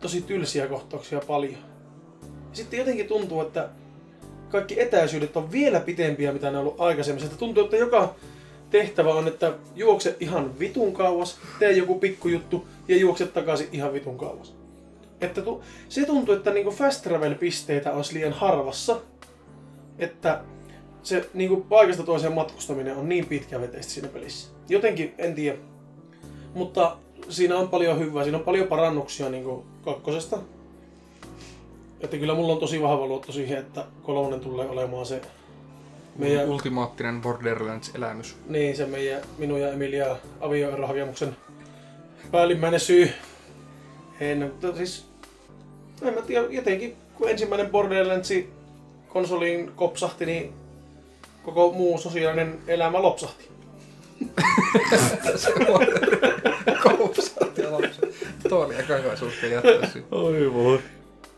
tosi tylsiä kohtauksia paljon. Sitten jotenkin tuntuu, että kaikki etäisyydet on vielä pitempiä, mitä ne on ollut aikaisemmin. Että tuntuu, että joka tehtävä on, että juokse ihan vitun kauas, tee joku pikkujuttu ja juokse takaisin ihan vitun kauas. Että tu- se tuntuu, että niinku fast travel-pisteitä olisi liian harvassa, että se niinku paikasta toiseen matkustaminen on niin pitkäveteistä siinä pelissä. Jotenkin, en tiedä. Mutta siinä on paljon hyvää, siinä on paljon parannuksia niinku kakkosesta. Että kyllä mulla on tosi vahva luotto siihen, että kolonen tulee olemaan se meidän... Ultimaattinen Borderlands-elämys. Niin, se meidän, minun ja Emilia avioerohaviamuksen päällimmäinen syy. Hei, no, mutta siis... En mä tiedä, jotenkin kun ensimmäinen Borderlandsi konsoliin kopsahti, niin... Koko muu sosiaalinen elämä lopsahti. Kopsahti ja lopsahti. Tuo oli aika hyvä suhteen jättää siitä. Oi voi.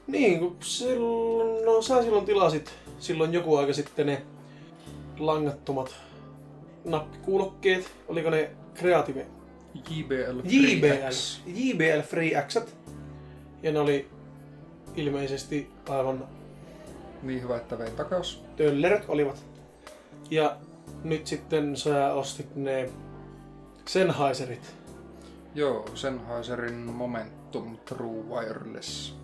Niin, kun silloin, no sä silloin tilasit silloin joku aika sitten ne langattomat nappikuulokkeet. Oliko ne Creative? J B L Free X. J B L Free X:t. Ja ne oli ilmeisesti aivan... Niin hyvä, että vein takas. Tölleröt olivat. Ja nyt sitten sä ostit ne Sennheiserit. Joo, Sennheiserin Momentum True Wireless.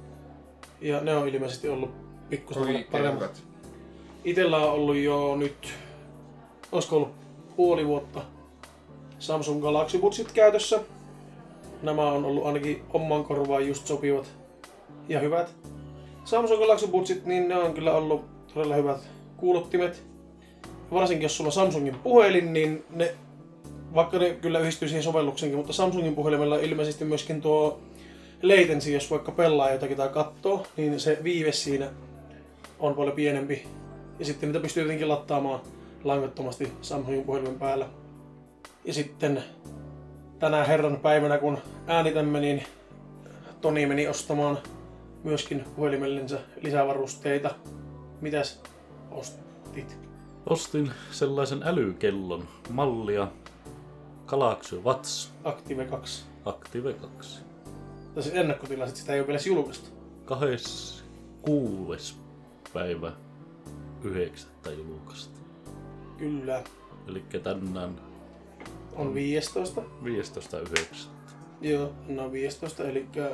Ja ne on ilmeisesti ollut pikkusen paremmat. Itellä on ollut jo nyt, olisiko ollut puoli vuotta, Samsung Galaxy Budsit käytössä. Nämä on ollut ainakin oman korvaan just sopivat ja hyvät. Samsung Galaxy Budsit, niin ne on kyllä ollut todella hyvät kuulottimet. Varsinkin jos sulla on Samsungin puhelin, niin ne, vaikka ne kyllä yhdistyy siihen sovellukseenkin, mutta Samsungin puhelimella on ilmeisesti myöskin tuo latency, jos vaikka pelaa jotakin tai katsoo, niin se viive siinä on paljon pienempi. Ja sitten niitä pystyy jotenkin lattaamaan langattomasti Samsungin puhelimen päällä. Ja sitten tänä herran päivänä, kun äänitämme, niin Toni meni ostamaan myöskin puhelimellensä lisävarusteita. Mitäs ostit? Ostin sellaisen älykellon mallia Galaxy Buds. Active kaksi. Active kaksi. Tässä siis ennakkotilasit, sitä ei ole vielä julkaistu. kahdeskymmeneskuudes päivä yhdeksättä julkaistu. Kyllä. Elikkä tänään... On viidestoista. viidestoista yhdeksättä. Joo, no viidestoista elikkä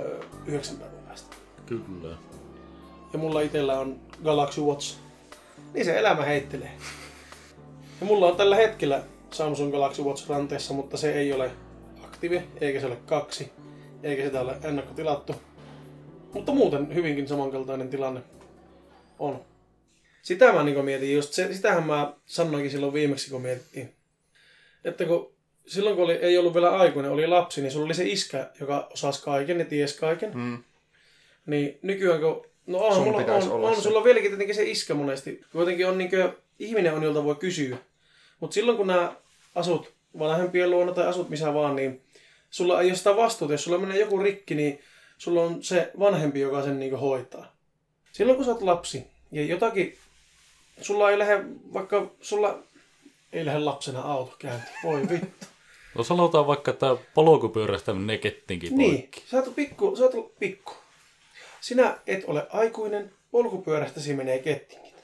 yhdeksän päivän päästä. Kyllä. Ja mulla itellä on Galaxy Watch. Niin se elämä heittelee. Ja mulla on tällä hetkellä Samsung Galaxy Buds ranteessa, mutta se ei ole aktiivi, eikä se ole kaksi, eikä sitä ole ennakkotilattu. Mutta muuten hyvinkin samankaltainen tilanne on. Sitä mä niin mietin just, se, sitähän mä sanoinkin silloin viimeksi, kun mietittiin. Että kun silloin, kun oli, ei ollut vielä aikuinen, oli lapsi, niin sulla oli se iskä, joka osasi kaiken ja ties kaiken. Hmm. Niin nykyään, kun... No on, mulla, on, on sulla on vieläkin tietenkin se iskä monesti. Kuitenkin on niin kuin, ihminen on, jolta voi kysyä. Mutta silloin, kun nää asut vanhempien luona tai asut missä vaan, niin sulla ei ole sitä vastuuta. Jos sulla menee joku rikki, niin sulla on se vanhempi, joka sen niin kuin hoitaa. Silloin, kun sä oot lapsi ja jotakin... Sulla ei lähde, vaikka sulla ei lähde lapsena auto käyntiin. Voi vittu. No sanotaan vaikka, että polkupyörästä menee kettinkin poikki. Niin, sä oot pikku, sä oot pikku. Sinä et ole aikuinen, polkupyörästäsi menee kettingit.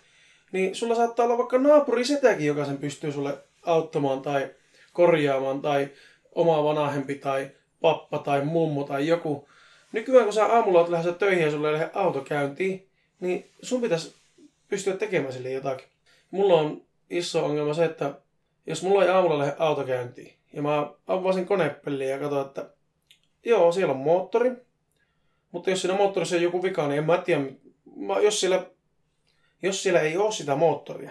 Niin sulla saattaa olla vaikka naapuri setäkin, joka sen pystyy sulle auttamaan tai korjaamaan tai oma vanhempi tai pappa tai mummo tai joku. Nykyään kun sä aamulla oot lähdössä töihin ja sulla ei lähde auto käyntiin, niin sun pitäisi pystyä tekemään sille jotakin. Mulla on iso ongelma se, että jos mulla ei aamulla lähde auto käyntiin ja mä avasin konepelliä ja katsoin, että joo, siellä on moottori. Mutta jos siinä moottorissa on joku vika, niin en mä tiedä, mä, jos, siellä, jos siellä ei ole sitä moottoria,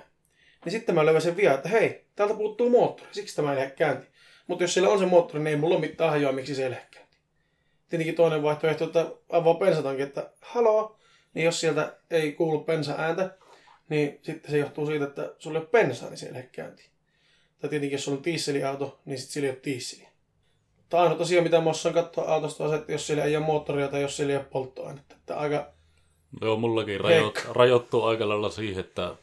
niin sitten mä löydän sen vielä, että hei, täältä puuttuu moottori, siksi tämä ei lähde käyntiin. Mutta jos siellä on se moottori, niin ei mulla ole mitään hajoa, miksi se ei lähde käyntiin. Tietenkin toinen vaihtoehto, että avaa pensatankin, että haloo, niin jos sieltä ei kuulu pensa-ääntä, niin sitten se johtuu siitä, että sulle ei ole pensaa, niin se ei lähde käyntiin. Tai tietenkin, jos sulla on tiisseliauto, niin sitten sillä ei ole tiisseliä. Tämä on asia, mitä mä osaan katsoa autosta, on se, että jos siellä ei ole moottoria tai jos siellä ei ole polttoainetta. Että aika... Joo, mullakin rajo... rajoittuu aika lailla siihen, että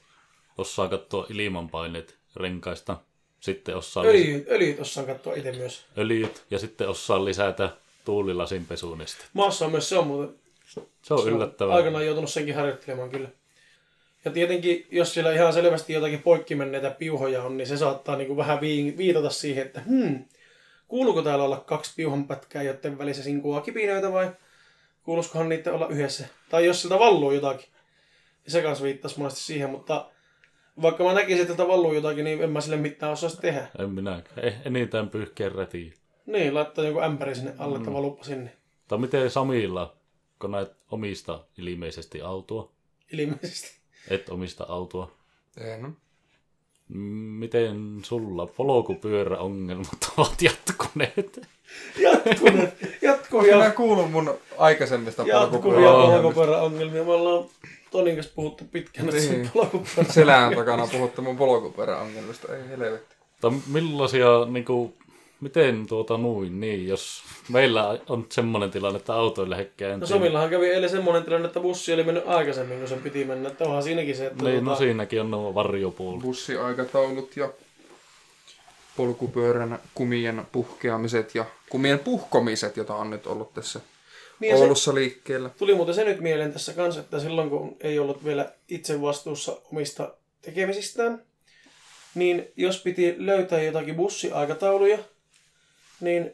osaa katsoa ilmanpaineet renkaista. Sitten osaa... Öljyt, lis... öljyt osaan katsoa itse myös. Öljyt ja sitten osaa lisätä tuulilasin pesuunesta. Mä osaan myös, se on muuten... Se on yllättävää. Aikanaan joutunut senkin harjoittelemaan kyllä. Ja tietenkin, jos siellä ihan selvästi jotakin poikkimenneitä piuhoja on, niin se saattaa niin kuin vähän viitata siihen, että hmm... Kuuluuko täällä olla kaksi piuhanpätkää, joiden välissä sinkuaa kipinöitä vai kuuluskohan niitä olla yhdessä? Tai jos siltä valluu jotakin. Se kanssa viittasi monesti siihen, mutta vaikka mä näkisin, että valluu jotakin, niin en mä sille mitään osaisi tehdä. En minäkään. Eh, enintään pyyhkeä rätiin. Niin, laittaa joku ämpäri sinne alle, mm. että valuupa sinne. Tai miten Samilla, kun näet omista ilmeisesti autoa? Ilmeisesti. Et omista autoa. En. Miten sulla polkupyöräongelmat ovat jatkuneet? Jatkuneet. Jatkuvia. Minä kuulun mun aikaisemmista polkupyöräongelmista. Jatkuvia polkupyöräongelmia. Me ollaan Tonin kanssa puhuttu pitkään sen polkupyöräongelmista. Selän takana puhuttu mun polkupyöräongelmista. Ei helvetti. Millaisia, niin kuin, miten tuota noin, niin, jos meillä on semmoinen tilanne, että auto ei lähde käyntiin. No Somillahan kävi eilen semmoinen tilanne, että bussi oli mennyt aikaisemmin, kun sen piti mennä. Että onhan siinäkin se, että... Niin, no siinäkin on nuo varjopuolet. Bussiaikataulut ja polkupyörän kumien puhkeamiset ja kumien puhkomiset, jota on nyt ollut tässä niin Oulussa liikkeellä. Tuli muuten se nyt mieleen tässä kanssa, että silloin kun ei ollut vielä itse vastuussa omista tekemisistään, niin jos piti löytää jotakin bussiaikatauluja, niin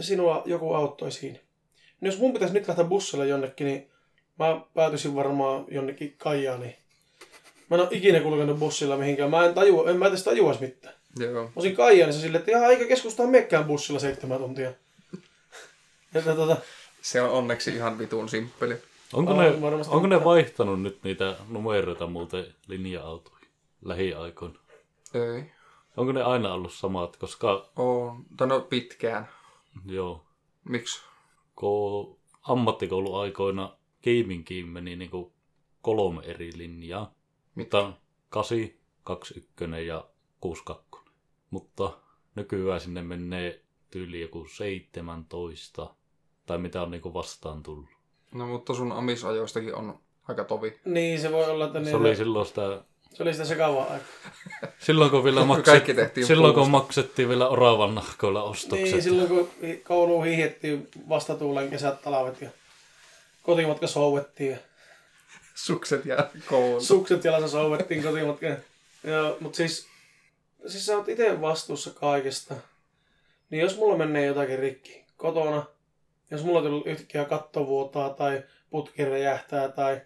sinua joku auttoi siinä. No jos mun pitäisi nyt lähteä bussilla jonnekin, niin mä päätyisin varmaan jonnekin Kajaaniin. Mä en ole ikinä kulkenut bussilla mihinkään. Mä en tajua, en mä edes tajuaisi mitään. Joo. Osin Kajaanissa silleen, että jaha, eikä keskustaa mekkään bussilla seitsemän tuntia. Tuota... Se on onneksi ihan vitun simppeli. Onko, on, ne, onko ne vaihtanut nyt niitä numeroita muuten linja-autoihin lähiaikoina? Ei. Onko ne aina ollut samat, koska... On, tai no pitkään. Joo. Miksi? Kun ammattikouluaikoina Kiiminkiin meni niin kuin kolme eri linjaa. Mitä? kahdeksan, kaksikymmentäyksi ja kuusikymmentäkaksi. Mutta nykyään sinne menee tyyli joku seitsemäntoista, tai mitä on niin kuin vastaan tullut. No mutta sun amisajoistakin on aika tovi. Niin, se voi olla, että... Se oli silloin sitä... Se oli sitä sekavaa aikaa. Silloin kun vielä maksettiin, silloin, kun maksettiin vielä oravan nahkoilla ostokset. Niin, silloin kun kouluun hiihettiin vastatuulen kesät, talvet ja kotimatka souvettiin. Ja... Sukset ja koulu. Sukset jalassa souvettiin kotimatka. Mutta siis, siis sä oot itse vastuussa kaikesta. Niin jos mulla menee jotakin rikki kotona, jos mulla on tullut yhtäkkiä kattovuotaa tai putki räjähtää tai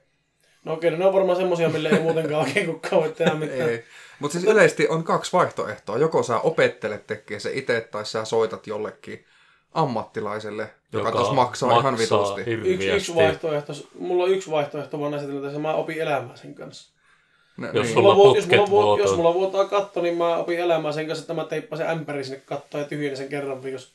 No okei, ne on varmaan semmosia, mille ei muutenkaan oikein kukaan voi tehdä mitään. Ei. Mutta siis yleisesti on kaksi vaihtoehtoa. Joko sä opettelet tekemään se itse, tai sä soitat jollekin ammattilaiselle, joka, joka tos maksaa, maksaa ihan vitusti. Yksi, yksi vaihtoehto. Mulla on yksi vaihtoehto, vaan näissä tilanteissa mä opin elämään sen kanssa. No, jos, niin. mulla vuot, jos, mulla vuot, jos mulla vuotaa katto, niin mä opin elämään sen kanssa, että mä teippasin ämpärin sinne kattoon ja tyhjän sen kerran viikossa.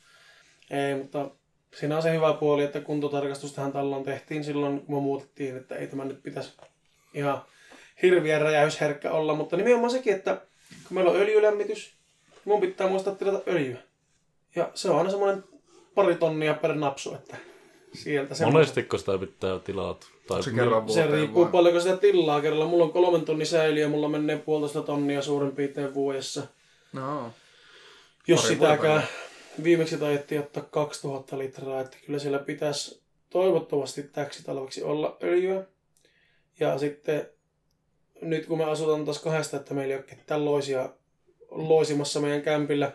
Ei, mutta siinä on se hyvä puoli, että kuntotarkastustahan talloon tehtiin silloin, kun me muutettiin, että ei tämä nyt pitäisi ihan hirviä räjäysherkkä olla. Mutta nimenomaan sekin, että kun meillä on öljylämmitys, mun pitää muistaa tilata öljyä. Ja se on aina semmoinen pari tonnia per napsu, että sieltä semmoinen. Monestiko sitä pitää tilata? Tai se, se riippuu vai? Paljonko sitä tilaa kerralla. Mulla on kolmen tonnin säiliö, mulla menee puolitoista tonnia suurin piirtein vuodessa. No. Jos pari sitäkään. Viimeksi taidettiin ottaa kaksituhatta litraa, että kyllä siellä pitäisi toivottavasti täksi talveksi olla öljyä. Ja sitten nyt kun me asutaan taas kahdesta, että meillä ei ole ketään loisia loisimassa meidän kämpillä,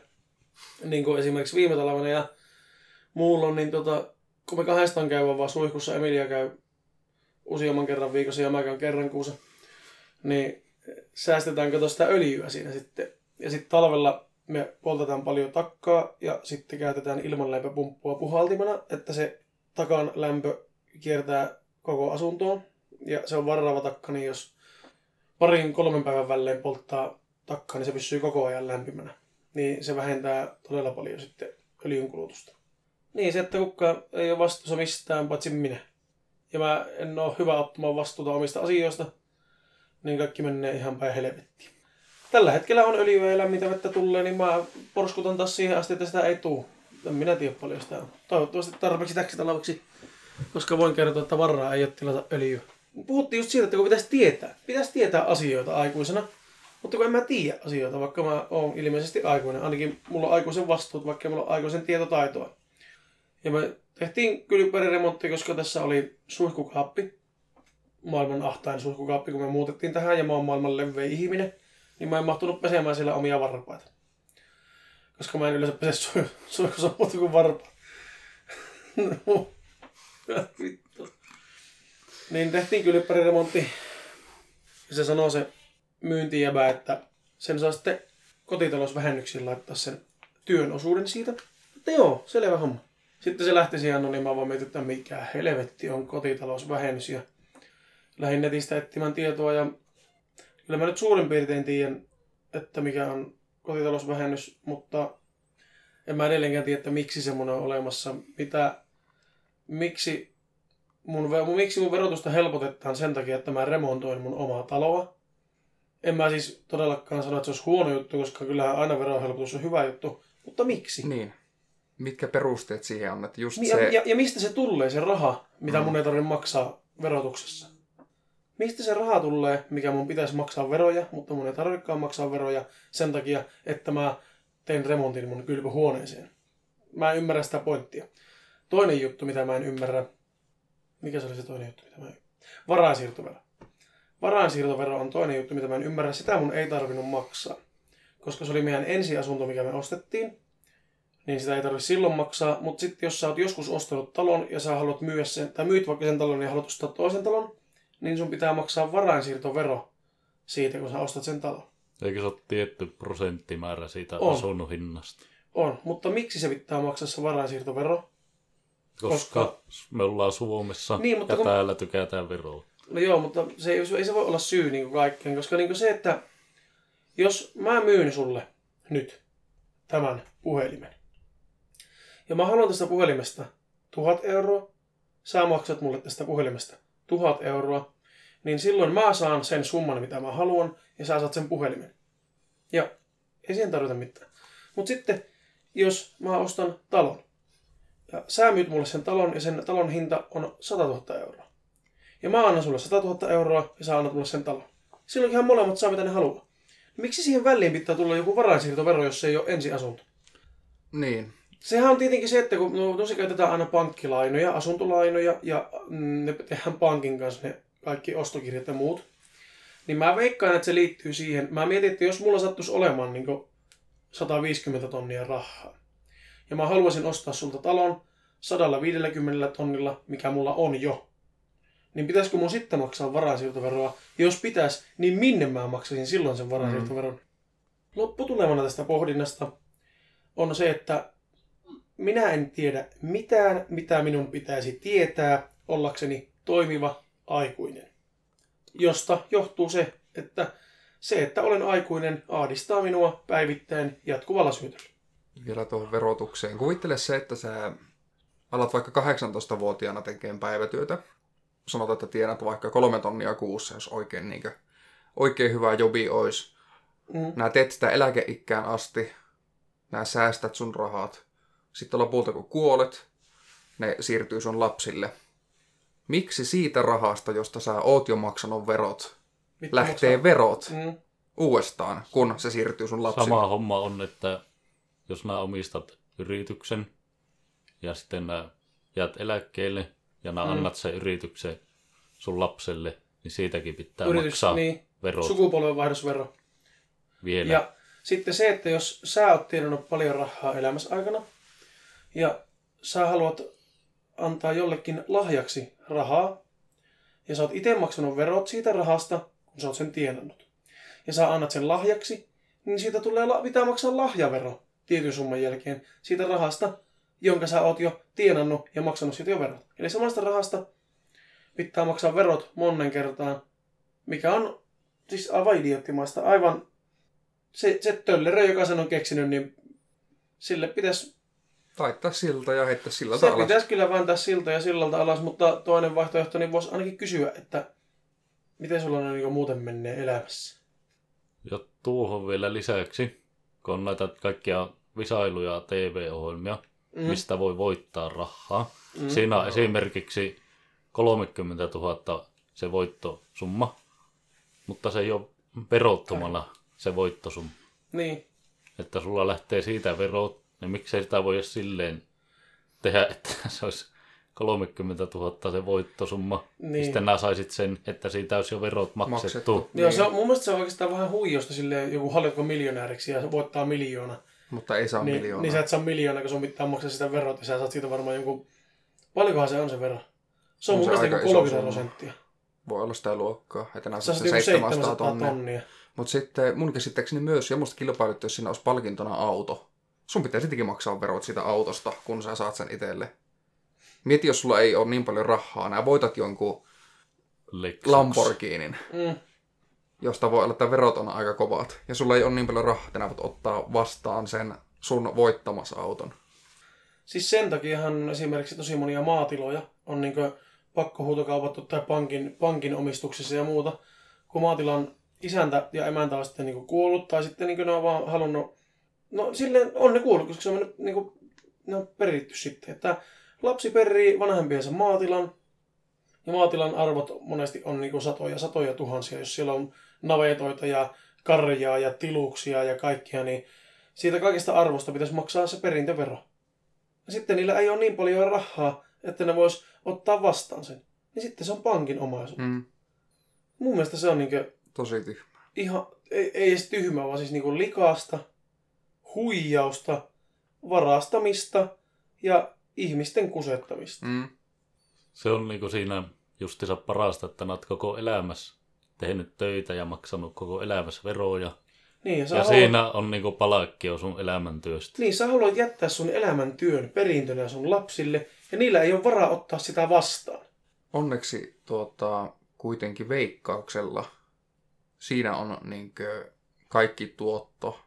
niin kuin esimerkiksi viime talvena ja muulla, niin tota, kun me kahdestaan käydään vaan suihkussa, Emilia käy useamman kerran viikossa ja mä käyn kerran kuussa, niin säästetään kato sitä öljyä siinä sitten. Ja sitten talvella me poltetaan paljon takkaa ja sitten käytetään ilmanlämpöpumppua puhaltimena, että se takan lämpö kiertää koko asuntoon. Ja se on varaava takka, niin jos parin kolmen päivän välein polttaa takkaa, niin se pysyy koko ajan lämpimänä. Niin se vähentää todella paljon sitten öljynkulutusta. Niin se, että kukaan ei ole vastuussa mistään, paitsi minä. Ja mä en ole hyvä ottamaan vastuuta omista asioista, niin kaikki menee ihan päin helvettiin. Tällä hetkellä on öljyä ja lämmintä vettä tulee, niin mä porskutan taas siihen asti, että sitä ei tule. En minä tiedä paljon sitä on. Toivottavasti tarpeeksi täksi talveksi, koska voin kertoa, että varraa ei ole tilata öljyä. Puhuttiin just siitä, että kun pitäisi tietää. Pitäisi tietää asioita aikuisena, mutta kun en mä tiedä asioita, vaikka mä oon ilmeisesti aikuinen. Ainakin mulla on aikuisen vastuut, vaikka mulla on aikuisen tietotaitoa. Ja me tehtiin kylppäriremontti, koska tässä oli suihkukaappi. Maailman ahtain suihkukaappi, kun me muutettiin tähän ja mä oon maailman levein ihminen. Niin mä en mahtunut pesemään siellä omia varpaita. Koska mä en yleensä pese su- suihkussa muuta kuin varpaita. No, vittu. Niin tehtiin kylppäriremontti. Ja se sanoo se myyntijäbä, että sen saa sitten kotitalousvähennyksiin laittaa sen työn osuuden siitä. Että joo, selvä homma. Sitten se lähti siihen, no niin mä vaan mietin, että mikä helvetti on kotitalousvähennys. Ja lähdin netistä etsimään tietoa ja kyllä mä nyt suurin piirtein tiedän, että mikä on kotitalousvähennys, mutta en mä edelleenkään tiedä, että miksi semmoinen on olemassa. Mitä, miksi, mun, miksi mun verotusta helpotetaan sen takia, että mä remontoin mun omaa taloa. En mä siis todellakaan sano, että se olisi huono juttu, koska kyllähän aina verohelpotus on hyvä juttu, mutta miksi? Niin. Mitkä perusteet siihen on? Että just ja, se... ja, ja mistä se tulee se raha, mitä mm. mun ei tarvitse maksaa verotuksessa? Mistä se raha tulee, mikä mun pitäisi maksaa veroja, mutta mun ei tarvitsekaan maksaa veroja sen takia, että mä tein remontin mun kylpyhuoneeseen. Mä en ymmärrä sitä pointtia. Toinen juttu, mitä mä en ymmärrä. Mikä se oli se toinen juttu, mitä mä en ymmärrä? Varainsiirtovero. Varainsiirtovero on toinen juttu, mitä mä en ymmärrä. Sitä mun ei tarvinnut maksaa. Koska se oli meidän ensiasunto, mikä me ostettiin, niin sitä ei tarvitse silloin maksaa. Mutta sitten jos sä oot joskus ostanut talon ja sä haluat myydä sen, tai myyt vaikka sen talon ja haluat ostaa toisen talon, niin sun pitää maksaa varainsiirtovero siitä, kun sä ostat sen talon. Eikö se ole tietty prosenttimäärä siitä on. Asunnon hinnasta? On, mutta miksi se pitää maksaa se varainsiirtovero? Koska, Koska... me ollaan Suomessa niin, ja kun... täällä tykätään veroa. No joo, mutta se ei, ei se voi olla syy niin kuin kaikkeen, koska niin kuin se, että jos mä myyn sulle nyt tämän puhelimen, ja mä haluan tästä puhelimesta tuhat euroa, sä maksat mulle tästä puhelimesta tuhat euroa, niin silloin mä saan sen summan, mitä mä haluan, ja sä saat sen puhelimen. Ja ei siihen tarvita mitään. Mutta sitten, jos mä ostan talon, ja sä myyt mulle sen talon, ja sen talon hinta on sata tuhatta euroa. Ja mä annan sulle sata tuhatta euroa, ja sä annat mulle sen talon. Silloinkinhan molemmat saa, mitä ne haluaa. Miksi siihen väliin pitää tulla joku varainsiirtovero, jos se ei ole ensiasunto? Niin. Sehän on tietenkin se, että kun no, tosiaan käytetään aina pankkilainoja, asuntolainoja ja mm, ne tehdään pankin kanssa ne kaikki ostokirjat ja muut, niin mä veikkaan, että se liittyy siihen. Mä mietin, että jos mulla sattuisi olemaan niin kuin sata viisikymmentä tonnia rahaa ja mä haluaisin ostaa sulta talon sataviisikymmentä tonnilla, mikä mulla on jo, niin pitäisikö mun sitten maksaa varainsiirtoveroa? Jos pitäisi, niin minne mä maksaisin silloin sen varainsiirtoveron? Mm. Lopputulemana tästä pohdinnasta on se, että minä en tiedä mitään, mitä minun pitäisi tietää ollakseni toimiva aikuinen. Josta johtuu se, että se, että olen aikuinen, ahdistaa minua päivittäin jatkuvalla syytöllä. Vielä tuohon verotukseen. Kuvittele se, että sä alat vaikka kahdeksantoistavuotiaana tekemään päivätyötä. Sanotaan, että tiedät vaikka kolme tonnia kuussa, jos oikein, niin kuin, oikein hyvä jobi olisi. Mm. Nää teet sitä eläkeikään asti, nää säästät sun rahat. Sitten lopulta kun kuolet, ne siirtyy sun lapsille. Miksi siitä rahasta, josta sä oot jo maksanut verot, Mitkä lähtee maksaa? verot mm. uudestaan, kun se siirtyy sun lapsille? Sama homma on, että jos mä omistat yrityksen ja sitten jäät eläkkeelle ja nää mm. annat sen yrityksen sun lapselle, niin siitäkin pitää Yritys, maksaa niin, verot. Sukupolvenvaihdosvero. Vielä. Ja sitten se, että jos sä oot tienannut paljon rahaa elämässä aikana ja sä haluat antaa jollekin lahjaksi rahaa ja sä oot ite maksanut verot siitä rahasta, kun sä oot sen tienannut. Ja sä annat sen lahjaksi, niin siitä tulee, pitää maksaa lahjavero tietyn summan jälkeen siitä rahasta, jonka sä oot jo tienannut ja maksanut siitä jo verot. Eli samasta rahasta pitää maksaa verot monen kertaan, mikä on siis aivan idioottimaista, aivan se, se töllerö, joka sen on keksinyt, niin sille pitäisi taittaa silta ja heittää sillalta alas. Se pitäisi kyllä vääntää silta ja sillalta alas, mutta toinen vaihtoehto niin voisi ainakin kysyä, että miten sulla on niin muuten menee elämässä. Ja tuohon vielä lisäksi, kun on näitä kaikkia visailuja ja T V-ohjelmia, mm. mistä voi voittaa rahaa. Mm. Siinä on esimerkiksi kolmekymmentätuhatta se voittosumma, mutta se ei ole verottomana se voittosumma. Niin. Että sulla lähtee siitä verot. Niin miksei sitä voi silleen tehdä, että se olisi kolmekymmentätuhatta se voittosumma. Niin. Ja sitten nää saisit sen, että siitä olisi jo verot maksettu. maksettu. Niin. Joo, se on, mun mielestä se on oikeastaan vähän huijosta silleen, joku haluatko miljonääriksi ja voittaa miljoona. Mutta ei saa niin, miljoonaa. Niin sä et saa miljoonaa, kun sun pitää maksaa sitä verot ja sä saat siitä varmaan jonkun... Paljonkohan se on se vero? Se on, on mun se mielestä kolmekymmentä prosenttia. Voi olla sitä luokkaa, että nää saat se seitsemänsataa tonnia. Mutta sitten mun käsittääkseni myös, ja musta kilpailut, jos siinä olisi palkintona auto. Sun pitää sittenkin maksaa verot siitä autosta, kun sä saat sen itselle. Mieti, jos sulla ei ole niin paljon rahaa. Nää voitat jonkun Lexus. Lamborghinin, mm. josta voi olla, että verot on aika kovat. Ja sulla ei ole niin paljon rahaa, että nää voit ottaa vastaan sen sun voittamassa auton. Siis sen takiahan esimerkiksi tosi monia maatiloja on niin kuin pakkohuutokaupattu tai pankin, pankin omistuksessa ja muuta. Kun maatilan isäntä ja emäntä on sitten niin kuin kuollut tai sitten niin kuin ne on vaan halunnut... No silleen on ne kuullut, koska se on mennyt, niin kuin, ne on peritty sitten, että lapsi perii vanhempiensa maatilan, ja maatilan arvot monesti on niin kuin satoja, satoja tuhansia, jos siellä on navetoita ja karjaa ja tiluksia ja kaikkia, niin siitä kaikesta arvosta pitäisi maksaa se perintövero. Ja sitten niillä ei ole niin paljon rahaa, että ne vois ottaa vastaan sen. Niin sitten se on pankin omaisuutta. Mm. Mun mielestä se on niin kuin, tosi tyhmää. Ihan, ei, ei edes tyhmää, vaan siis niin kuin likaasta. Huijausta, varastamista ja ihmisten kusettamista. Mm. Se on niinku siinä justiinsa parasta, että olet koko elämässä tehnyt töitä ja maksanut koko elämässä veroja. Niin, ja ja haluat... siinä on niinku palkkio sun elämäntyöstä. Niin, sä haluat jättää sun elämäntyön perintönä sun lapsille ja niillä ei ole varaa ottaa sitä vastaan. Onneksi tuota, kuitenkin Veikkauksella siinä on niinku kaikki tuotto.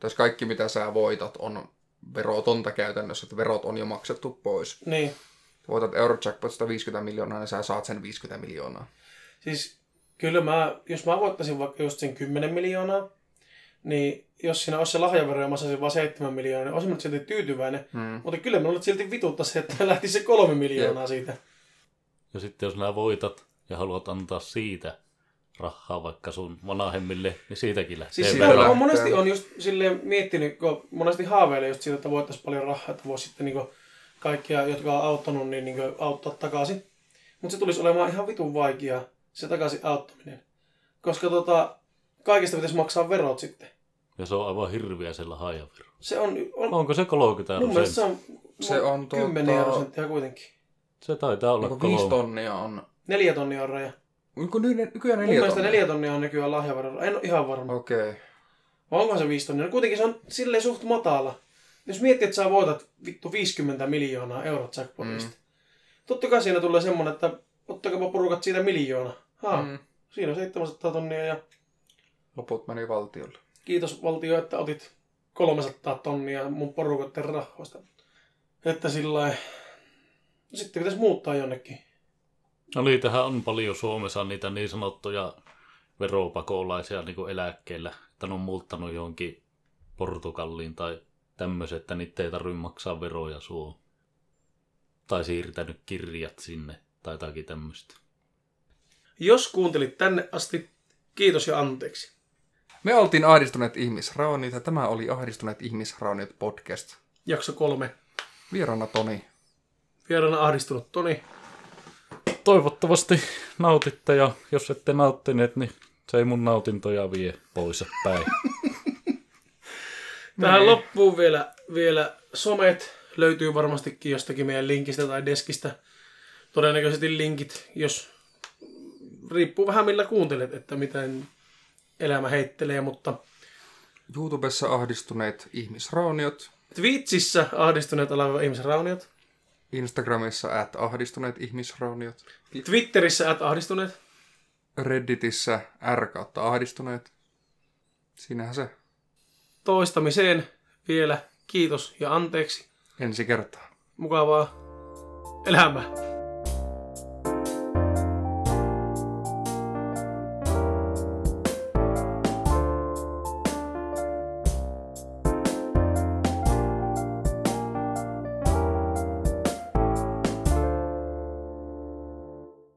Tässä kaikki, mitä sä voitat, on verotonta käytännössä, että verot on jo maksettu pois. Niin. Voitat Eurojackpotista viisikymmentä miljoonaa, niin sä saat sen viisikymmentä miljoonaa. Siis kyllä mä, jos mä voittaisin vaikka just sen kymmenen miljoonaa, niin jos siinä olisi se lahjavero ja mä saisin vaan seitsemän miljoonaa, niin olisin minut silti tyytyväinen. Hmm. Mutta kyllä minulle silti vituttaa se, että lähti se kolme miljoonaa Jep. siitä. Ja sitten jos nää voitat ja haluat antaa siitä... rahaa vaikka sun vanhemmille, niin siitäkin lähtee. Siis on, monesti on just silleen miettinyt, kun monesti haaveilee just siitä, että voitaisiin paljon rahaa, että voisi sitten niin kaikkia, jotka on auttanut, niin, niin auttaa takaisin. Mutta se tulisi olemaan ihan vitun vaikeaa, se takaisin auttaminen. Koska tota, kaikesta pitäisi maksaa verot sitten. Ja se on aivan hirviä se lahjavero. Se on, on... Onko se kolmekymmentä prosenttia? Se on, se on kymmenen prosenttia tuota... kuitenkin. Se taitaa olla kolme. Viisi tonnia on... Neljä tonnia on raja. Onko nykyään neljä tonnia? Mun mielestä neljä tonnia on nykyään lahjavara. En ole ihan varma. Okei. Okay. Vai onko se viisi tonnia? No kuitenkin se on silleen suht matala. Jos miettii, että sä voitat vittu viisikymmentä miljoonaa eurot jackpotista. Mm. Totta kai siinä tulee semmonen, että ottakaa porukat siitä miljoona. Haa, mm. siinä on seitsemänsataa tonnia ja... Loput meni valtiolle. Kiitos valtio, että otit kolmesataa tonnia mun porukoiden rahoista. Että sillai... No sitten pitäisi muuttaa jonnekin. No niitähän on paljon Suomessa niitä niin sanottuja veropakolaisia niin kuin eläkkeellä. Että ne on muuttanut johonkin Portugaliin tai tämmöiset, että niitä ei tarvitse maksaa veroja Suomeen. Tai siirtänyt kirjat sinne tai jotakin tämmöistä. Jos kuuntelit tänne asti, kiitos ja anteeksi. Me oltiin Ahdistuneet ihmisrauniot ja tämä oli Ahdistuneet ihmisrauniot podcast. Jakso kolme. Vieraana Toni. Vieraana ahdistunut Toni. Toivottavasti nautitte ja jos ette nauttineet, niin se ei mun nautintoja vie pois päin. Tähän loppuun vielä, vielä somet. Löytyy varmastikin jostakin meidän linkistä tai deskistä. Todennäköisesti linkit, jos riippuu vähän millä kuuntelet, että miten elämä heittelee, mutta... YouTubessa Ahdistuneet ihmisrauniot. Twitchissä Ahdistuneet alava ihmisrauniot. Instagramissa at Ahdistuneet ihmisrauniot. Twitterissä at Ahdistuneet. Redditissä r kautta Ahdistuneet. Siinähän se. Toistamiseen vielä kiitos ja anteeksi. Ensi kertaa. Mukavaa elämää.